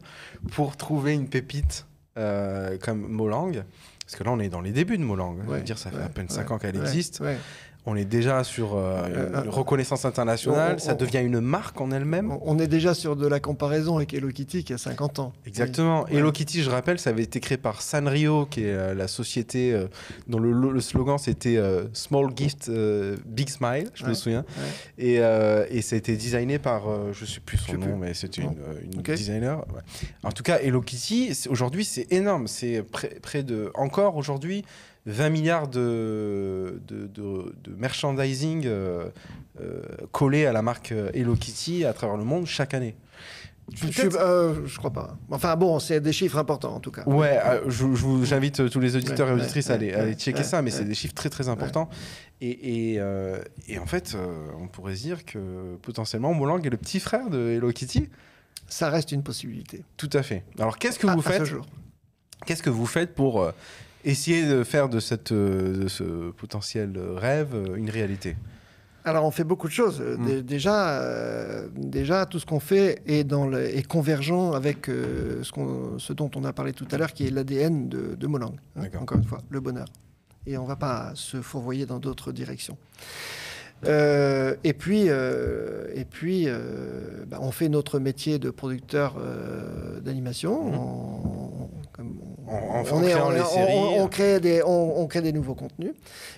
pour trouver une pépite euh, comme Molang. Parce que là, on est dans les débuts de Molang. Ouais, je veux dire, ça fait ouais, à peine ouais, cinq ans qu'elle ouais, existe. Ouais. On est déjà sur euh, une reconnaissance internationale, on, on, ça devient une marque en elle-même. On est déjà sur de la comparaison avec Hello Kitty qui a cinquante ans. Exactement. Oui. Hello ouais. Kitty, je rappelle, ça avait été créé par Sanrio, qui est euh, la société euh, dont le, le slogan c'était euh, Small Gift, euh, Big Smile, je ouais. me souviens. Ouais. Et, euh, et ça a été designé par, euh, je ne sais plus son nom, plus. mais c'était une, une okay. designer. Ouais. En tout cas, Hello Kitty, aujourd'hui, c'est énorme. C'est pr près de. Encore aujourd'hui. vingt milliards de, de, de, de merchandising euh, euh, collés à la marque Hello Kitty à travers le monde chaque année. Je, euh, je crois pas. Enfin bon, c'est des chiffres importants en tout cas. Ouais, euh, j'invite tous les auditeurs ouais, et auditrices ouais, à, aller, ouais, à aller checker ouais, ça, mais ouais. c'est des chiffres très très importants. Ouais. Et, et, euh, et en fait, euh, on pourrait se dire que potentiellement Molang est le petit frère de Hello Kitty. Ça reste une possibilité. Tout à fait. Alors qu'est-ce que vous ah, faites Qu'est-ce que vous faites pour... Euh, essayer de faire de, cette, de ce potentiel rêve une réalité? Alors, on fait beaucoup de choses. Mmh. Déjà, euh, déjà, tout ce qu'on fait est, dans le, est convergent avec euh, ce, qu'on, ce dont on a parlé tout à l'heure, qui est l'A D N de, de Molang. Hein, encore une fois, le bonheur. Et on ne va pas se fourvoyer dans d'autres directions. Euh, et puis, euh, et puis euh, bah, on fait notre métier de producteur euh, d'animation. Mmh. On, on, On, on, on, est, on, les on, on, crée des, on, on crée des nouveaux contenus.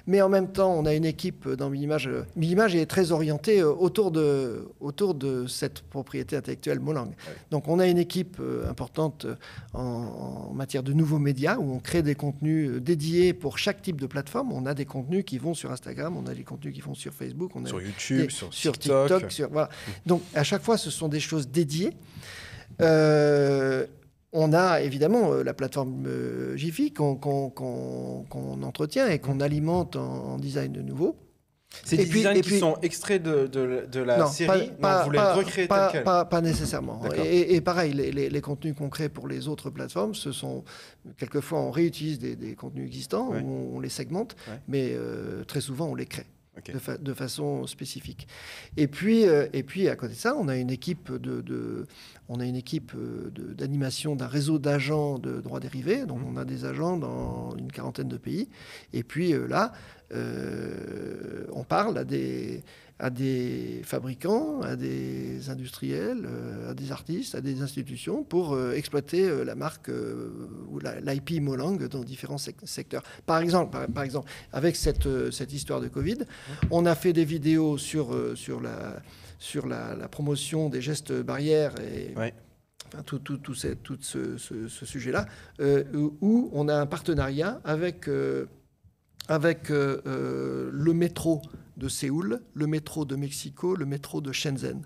Mais en même temps, on a une équipe dans Millimages. Millimages est très orientée autour de, autour de cette propriété intellectuelle Molang. Ouais. Donc on a une équipe importante en, en matière de nouveaux médias où on crée des contenus dédiés pour chaque type de plateforme. On a des contenus qui vont sur Instagram, on a des contenus qui vont sur Facebook, on a sur YouTube, des, sur, sur TikTok. TikTok sur, voilà. Donc à chaque fois, ce sont des choses dédiées. Euh, On a évidemment euh, la plateforme euh, Giphy qu'on qu'on, qu'on, qu'on entretient et qu'on alimente en, en design de nouveau. C'est des puis, designs puis, qui sont extraits de, de, de la non, série, pas, pas, non, vous les recréez tel quel. Pas, pas nécessairement. Et, et pareil, les, les, les contenus qu'on crée pour les autres plateformes, ce sont quelquefois on réutilise des, des contenus existants, ouais. on, on les segmente, ouais. mais euh, très souvent on les crée. Okay. De, fa de façon spécifique. Et puis, euh, et puis, à côté de ça, on a une équipe de, de on a une équipe d'animation d'un réseau d'agents de droits dérivés. Donc, mmh. on a des agents dans une quarantaine de pays. Et puis euh, là, euh, on parle à des à des fabricants, à des industriels, euh, à des artistes, à des institutions pour euh, exploiter euh, la marque euh, ou l'I P Molang dans différents sec secteurs. Par exemple, par, par exemple, avec cette, euh, cette histoire de Covid, on a fait des vidéos sur, euh, sur, la, sur la, la promotion des gestes barrières et... Ouais. Enfin, tout, tout, tout, ces, tout ce, ce, ce sujet-là, euh, où on a un partenariat avec... Euh, avec euh, euh, le métro de Séoul, le métro de Mexico, le métro de Shenzhen.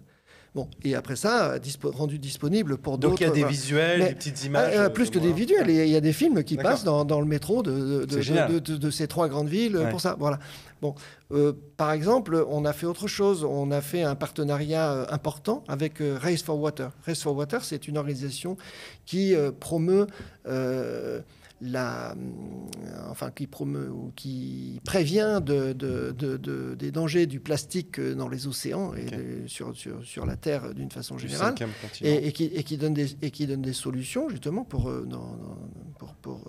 Bon, et après ça, dispo rendu disponible pour d'autres... Donc il y a des bah, visuels, mais, des petites images... Euh, plus que des visuels, il ouais. y a des films qui passent dans, dans le métro de, de, de, de, de, de ces trois grandes villes ouais. pour ça. Voilà. Bon, euh, par exemple, on a fait autre chose. On a fait un partenariat euh, important avec euh, Race for Water. Race for Water, c'est une organisation qui euh, promeut... Euh, La, enfin, qui promeut ou qui prévient de, de, de, de, des dangers du plastique dans les océans et okay. de, sur, sur, sur la Terre d'une façon générale, et, et, qui, et, qui donne des, et qui donne des solutions justement pour, dans, pour, pour,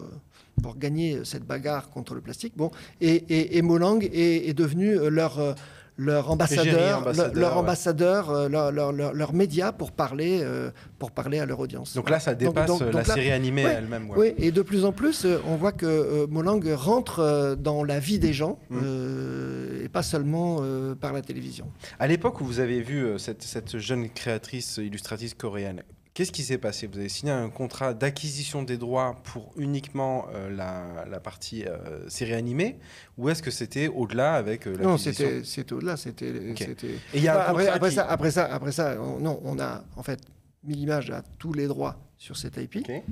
pour gagner cette bagarre contre le plastique. Bon, et, et, et Molang est, est devenu leur... leur ambassadeur, ambassadeur, leur, leur ouais. ambassadeur, leur, leur, leur, leur média pour parler, euh, pour parler à leur audience. Donc là, ça dépasse donc, donc, la donc là, série animée ouais, elle-même. Ouais. Oui, et de plus en plus, on voit que euh, Molang rentre dans la vie des gens, mmh. euh, et pas seulement euh, par la télévision. À l'époque où vous avez vu cette, cette jeune créatrice illustratrice coréenne, qu'est-ce qui s'est passé? Vous avez signé un contrat d'acquisition des droits pour uniquement euh, la, la partie euh, série animée, ou est-ce que c'était au-delà avec euh, l'acquisition? Non, c'était au-delà. C'était. Okay. Et y a bah, après, après qui... ça, après ça, après ça, on, non, on a en fait Millimages a tous les droits sur cette I P. Okay.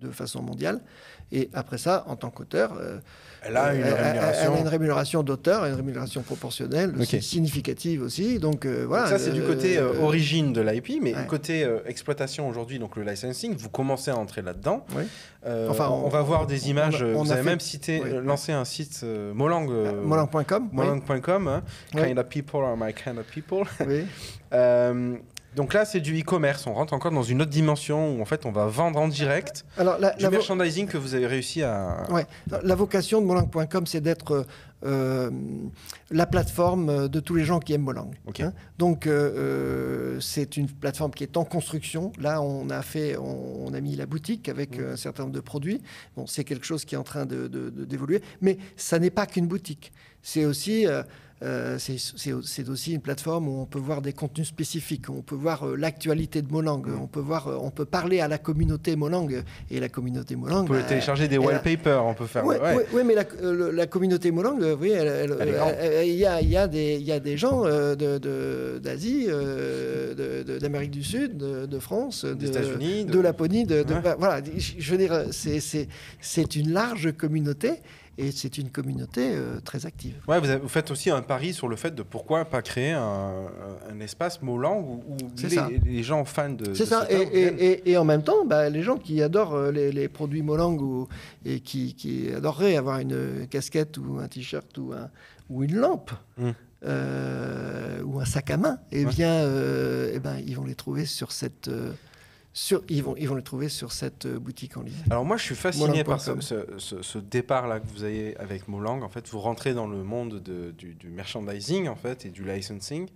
de façon mondiale. Et après ça, en tant qu'auteur, euh, elle, a une elle, rémunération. elle a une rémunération d'auteur, une rémunération proportionnelle, okay. significative aussi. Donc euh, voilà. Donc ça, c'est euh, du côté euh, euh, origine de l'I P, mais ouais. côté euh, exploitation aujourd'hui, donc le licensing, vous commencez à entrer là-dedans. Oui. Euh, enfin, on, on va voir des images. On, on vous avez fait, même cité, oui. lancé un site euh, Molang. Euh, molang point com. molang point com. Hein. Oui. Kind of people are my kind of people. Oui. euh, Donc là, c'est du e-commerce. On rentre encore dans une autre dimension où en fait, on va vendre en direct. Alors, la, du la merchandising que vous avez réussi à. Ouais. La vocation de molang point com, c'est d'être euh, la plateforme de tous les gens qui aiment Molang. Okay. Hein. Donc euh, c'est une plateforme qui est en construction. Là, on a fait, on, on a mis la boutique avec mmh. un certain nombre de produits. Bon, c'est quelque chose qui est en train de, de, de, d'évoluer, mais ça n'est pas qu'une boutique. C'est aussi euh, Euh, c'est aussi une plateforme où on peut voir des contenus spécifiques, on peut voir euh, l'actualité de Molang, on peut voir, euh, on peut parler à la communauté Molang et la communauté Molang. On peut bah, télécharger des wallpapers, on peut faire. Oui, ouais. ouais, ouais, mais la, euh, la communauté Molang, euh, oui, il y a, il y a des, il y a des gens euh, de d'Asie, euh, d'Amérique du Sud, de, de France, des de, États-Unis, de... de Laponie, de, de ouais. bah, voilà. Je, je veux dire, c'est c'est c'est une large communauté. Et c'est une communauté euh, très active. Ouais, vous, avez, vous faites aussi un pari sur le fait de pourquoi pas créer un, un espace Molang où, où les, les gens fans de... C'est ça, et, et, et, et en même temps, bah, les gens qui adorent les, les produits Molang ou, et qui, qui adoreraient avoir une casquette ou un t-shirt ou, un, ou une lampe... Mmh. Euh, ou un sac à main, eh ouais. bien, euh, eh ben, ils vont les trouver sur cette... Euh, Sur, ils, vont, ils vont le trouver sur cette boutique en ligne. Alors moi, je suis fasciné par ce, ce, ce départ-là que vous avez avec Molang. En fait, vous rentrez dans le monde de, du, du merchandising en fait, et du licensing.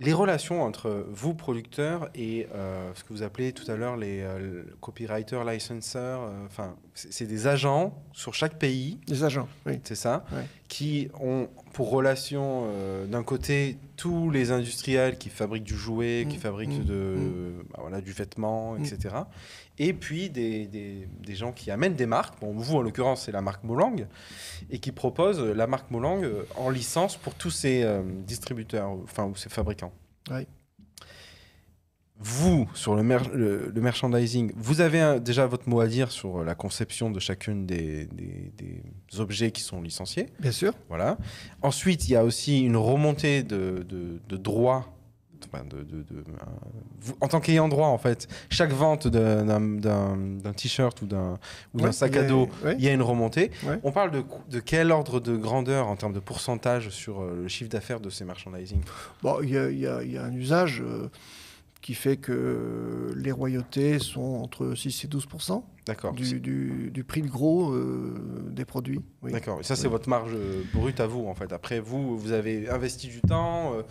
Les relations entre vous, producteurs, et euh, ce que vous appelez tout à l'heure les euh, copywriters, licenseurs, euh, c'est des agents sur chaque pays. Des agents, oui. C'est ça, oui. Qui ont pour relation, euh, d'un côté, tous les industriels qui fabriquent du jouet, mmh, qui fabriquent mmh, de, mmh. Bah, voilà, du vêtement, mmh. et cetera. Et puis des, des, des gens qui amènent des marques. Bon, vous, en l'occurrence, c'est la marque Molang, et qui propose la marque Molang en licence pour tous ces euh, distributeurs, enfin, ou ces fabricants. Oui. Vous, sur le, mer le, le merchandising, vous avez un, déjà votre mot à dire sur la conception de chacune des, des, des objets qui sont licenciés. Bien sûr. Voilà. Ensuite, il y a aussi une remontée de, de, de droits. De, de, de, de, vous, en tant qu'ayant droit, en fait, chaque vente d'un t-shirt ou d'un ouais, sac à dos, il ouais. y a une remontée. Ouais. On parle de, de quel ordre de grandeur en termes de pourcentage sur le chiffre d'affaires de ces merchandising? Bon, il y a, y a, y a un usage... Euh... qui fait que les royautés sont entre six et douze pour cent du, du, du prix de gros euh, des produits. Oui. D'accord. Et ça, c'est oui. votre marge brute à vous, en fait. Après, vous, vous avez investi du temps, euh,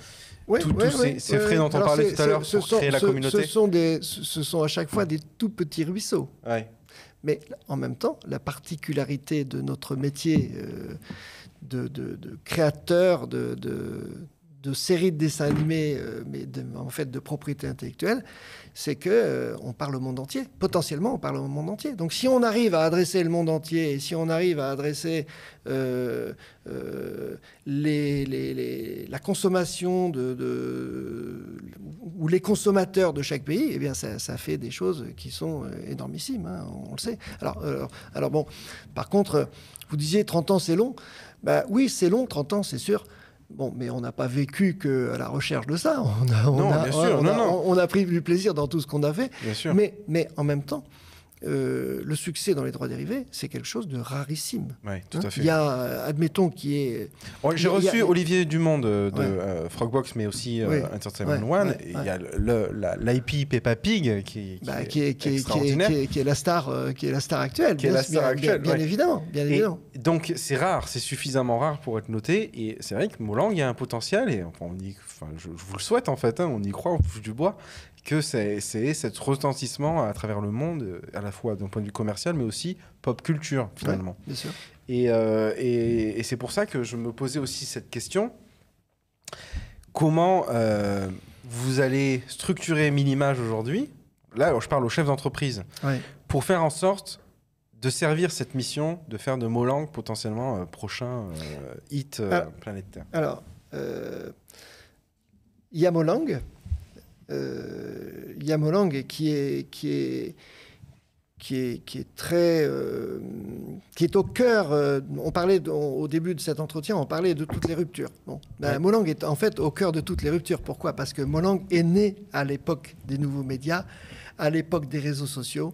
oui, tous oui, ces, oui. ces frais dont Alors on parlait tout à l'heure pour sont, créer la ce, communauté. Ce sont, des, ce sont à chaque fois ouais. des tout petits ruisseaux. Ouais. Mais en même temps, la particularité de notre métier euh, de, de, de créateur, de... de de séries de dessins animés, euh, mais de, en fait de propriété intellectuelle, c'est qu'on euh, parle au monde entier. Potentiellement, on parle au monde entier. Donc si on arrive à adresser le monde entier, et si on arrive à adresser euh, euh, les, les, les, la consommation de, de, ou les consommateurs de chaque pays, eh bien ça, ça fait des choses qui sont énormissimes, hein, on, on le sait. Alors, alors, alors bon, par contre, vous disiez trente ans c'est long. Bah, oui, c'est long, trente ans c'est sûr. Bon, mais on n'a pas vécu qu'à la recherche de ça. On a, on non, a, bien sûr, on non, a, non. On a pris du plaisir dans tout ce qu'on a fait. Bien sûr. Mais, mais en même temps, euh, le succès dans les droits dérivés, c'est quelque chose de rarissime. Oui, tout hein à fait. Il y a, admettons, qui est... Ouais, J'ai reçu a... Olivier Dumont de, de ouais. euh, Frogbox, mais aussi euh, oui. Entertainment ouais, One. Ouais, et ouais. Il y a l'I P Peppa Pig qui, qui, bah, qui est, est extraordinaire. Qui est, qui, est, qui est la star, euh, qui est la star actuelle. Qui est bien, la star bien, actuelle, bien, bien, ouais. évidemment, bien évidemment. Donc c'est rare, c'est suffisamment rare pour être noté. Et c'est vrai que Molang, il y a un potentiel. Et enfin, on y, enfin, je, je vous le souhaite en fait, hein, on y croit, on pousse du bois. Que c'est cet retentissement à travers le monde, à la fois d'un point de vue commercial, mais aussi pop culture, finalement. Ouais, bien sûr. Et, euh, et, et c'est pour ça que je me posais aussi cette question. Comment euh, vous allez structurer Millimages aujourd'hui? Là, alors, je parle aux chefs d'entreprise. Ouais. Pour faire en sorte de servir cette mission, de faire de Molang potentiellement euh, prochain euh, hit euh, alors, planétaire. Alors, il euh, y a Molang. Euh, Molang qui est, qui est, qui est, qui est très, euh, qui est au cœur. Euh, on parlait de, on, au début de cet entretien, on parlait de toutes les ruptures. Bon, ben, ouais. Molang est en fait au cœur de toutes les ruptures. Pourquoi? Parce que Molang est né à l'époque des nouveaux médias, à l'époque des réseaux sociaux,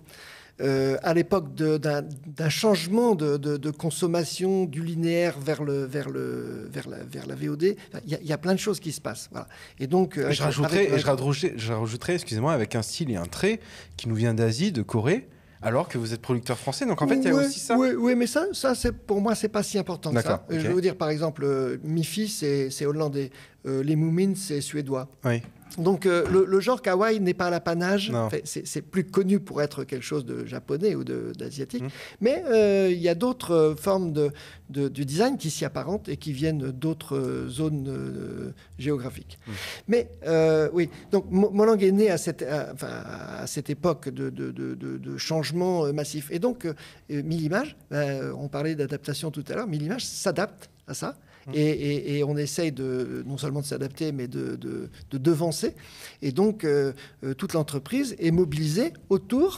euh, à l'époque d'un changement de, de, de consommation du linéaire vers le, vers le, vers la, vers la V O D. Il y, y a plein de choses qui se passent. Voilà. Et donc, euh, je rajouterais, avec... je rajouterais, je rajouterais, excusez-moi, avec un style et un trait qui nous vient d'Asie, de Corée. Alors que vous êtes producteur français, donc en fait, il oui, y a aussi ça. Oui, oui mais ça, ça pour moi, c'est pas si important que ça. Okay. Je vais vous dire, par exemple, euh, Miffy, c'est hollandais. Euh, les Moumines, c'est suédois. Oui. Donc, euh, le, le genre kawaii n'est pas l'apanage. Enfin, c'est plus connu pour être quelque chose de japonais ou d'asiatique. Mmh. Mais il euh, y a d'autres euh, formes de, de, du design qui s'y apparentent et qui viennent d'autres euh, zones euh, géographiques. Mmh. Mais euh, oui, donc Molang est né à cette, à, enfin, à cette époque de, de, de, de, de changement euh, massif. Et donc, euh, Millimages, euh, on parlait d'adaptation tout à l'heure, Millimages s'adapte à ça. Et, et, et on essaye de, non seulement de s'adapter, mais de, de, de devancer. Et donc, euh, toute l'entreprise est mobilisée autour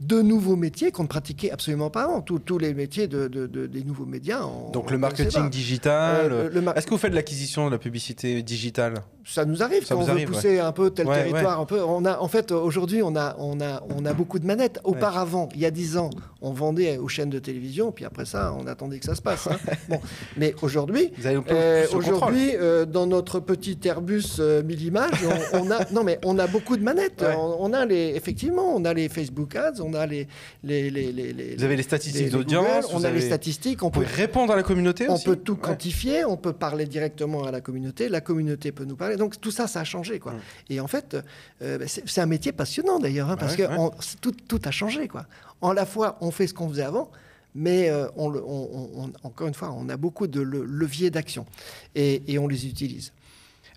de nouveaux métiers qu'on ne pratiquait absolument pas avant. Tous, tous les métiers de, de, de, des nouveaux médias. On, donc, on le marketing digital. Euh, le, le mar Est-ce que vous faites l'acquisition de la publicité digitale? Ça nous arrive. Ça quand on arrive, veut pousser ouais. un peu tel ouais, territoire. Ouais. Un peu, on a, en fait, aujourd'hui, on a, on, a, on a beaucoup de manettes. Auparavant, ouais. il y a dix ans, on vendait aux chaînes de télévision, puis après ça, on attendait que ça se passe. Hein. Bon. Mais aujourd'hui, euh, aujourd'hui euh, dans notre petit Airbus euh, Millimages, on, on, a, non, mais on a beaucoup de manettes. Ouais. On, on a les, effectivement, on a les Facebook Ads, on a les... les, les, les, les vous avez les statistiques d'audience. On a avez... les statistiques. On vous peut, pouvez répondre à la communauté on aussi. On peut tout ouais. quantifier, on peut parler directement à la communauté, la communauté peut nous parler. Donc tout ça, ça a changé, quoi. Mmh. Et en fait, euh, c'est un métier passionnant d'ailleurs, hein, bah parce ouais, que ouais. On, tout, tout a changé, quoi. En la fois, on fait ce qu'on faisait avant, mais euh, on, on, on, encore une fois, on a beaucoup de le, leviers d'action et, et on les utilise.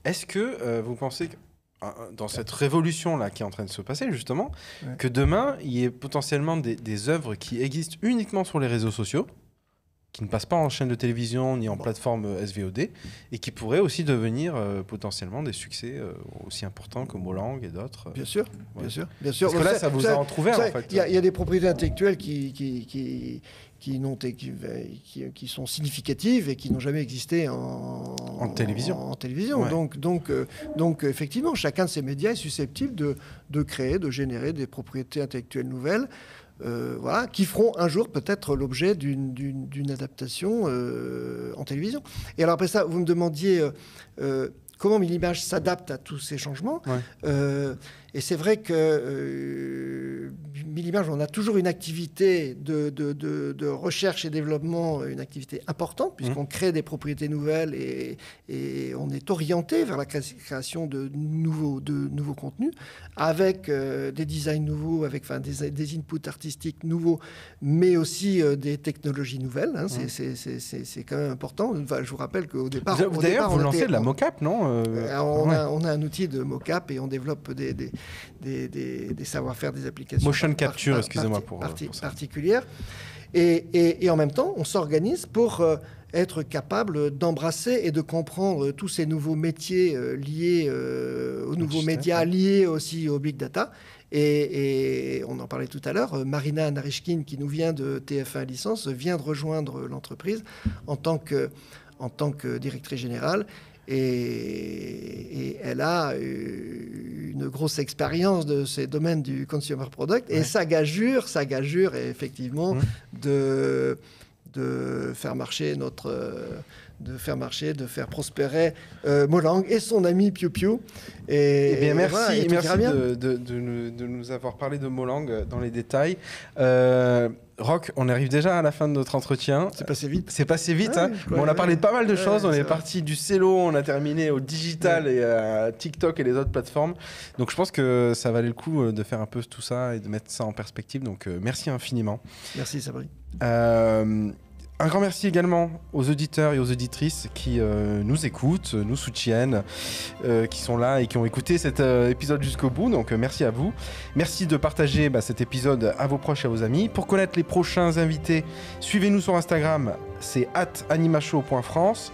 Est-ce que euh, vous pensez que dans cette révolution-là qui est en train de se passer, justement, ouais. que demain, il y ait potentiellement des, des œuvres qui existent uniquement sur les réseaux sociaux, qui ne passent pas en chaîne de télévision ni en bon. plateforme S V O D et qui pourraient aussi devenir euh, potentiellement des succès euh, aussi importants que Molang et d'autres. Euh, bien sûr, ouais. bien sûr, bien sûr. Parce que là, ça vous a entrouvert, en fait. Il y, y a des propriétés intellectuelles qui qui qui qui, qui, qui, qui sont significatives et qui n'ont jamais existé en, en télévision. En, en télévision. Ouais. Donc donc euh, donc effectivement, chacun de ces médias est susceptible de de créer, de générer des propriétés intellectuelles nouvelles. Euh, voilà, qui feront un jour peut-être l'objet d'une adaptation euh, en télévision. Et alors après ça, vous me demandiez euh, euh, comment Millimages s'adapte à tous ces changements. Ouais. Euh, et c'est vrai que euh, Millimages, on a toujours une activité de, de, de, de recherche et développement, une activité importante, puisqu'on mmh. crée des propriétés nouvelles et, et on est orienté vers la création de nouveaux, de nouveaux contenus, avec euh, des designs nouveaux, avec enfin, des, des inputs artistiques nouveaux, mais aussi euh, des technologies nouvelles. Hein, mmh. C'est quand même important. Enfin, je vous rappelle qu'au départ... D'ailleurs, vous lancez de la mocap, non euh, on, ouais. a, on a un outil de mocap et on développe des... des des, des, des savoir-faire des applications motion par, capture, par, excusez-moi pour, parti, pour ça. particulière et, et, et en même temps on s'organise pour euh, être capable d'embrasser et de comprendre tous ces nouveaux métiers euh, liés euh, aux nouveaux médias, liés aussi au big data et, et on en parlait tout à l'heure, euh, Marina Narishkin qui nous vient de T F un Licence vient de rejoindre l'entreprise en tant que, en tant que directrice générale. Et, et elle a une grosse expérience de ces domaines du consumer product. Et ouais. sa gageure, sa gageure est effectivement mmh. de, de faire marcher notre... Euh, de faire marcher, de faire prospérer euh, Molang et son ami Piu-Piu. Et, et bien merci, voilà, et merci bien. De, de, de, nous, de nous avoir parlé de Molang dans les détails. Euh, Roch, on arrive déjà à la fin de notre entretien. C'est passé vite. C'est passé vite. Ouais, hein. Bon, on a parlé de pas mal de ouais, choses. On est, est parti du cello, on a terminé au digital ouais. et à TikTok et les autres plateformes. Donc je pense que ça valait le coup de faire un peu tout ça et de mettre ça en perspective. Donc euh, merci infiniment. Merci Sabry. Euh, Un grand merci également aux auditeurs et aux auditrices qui euh, nous écoutent, nous soutiennent, euh, qui sont là et qui ont écouté cet euh, épisode jusqu'au bout. Donc euh, merci à vous. Merci de partager bah, cet épisode à vos proches et à vos amis. Pour connaître les prochains invités, suivez-nous sur Instagram, c'est at animashow point france.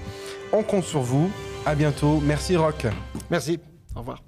On compte sur vous. À bientôt. Merci Roch. Merci. Au revoir.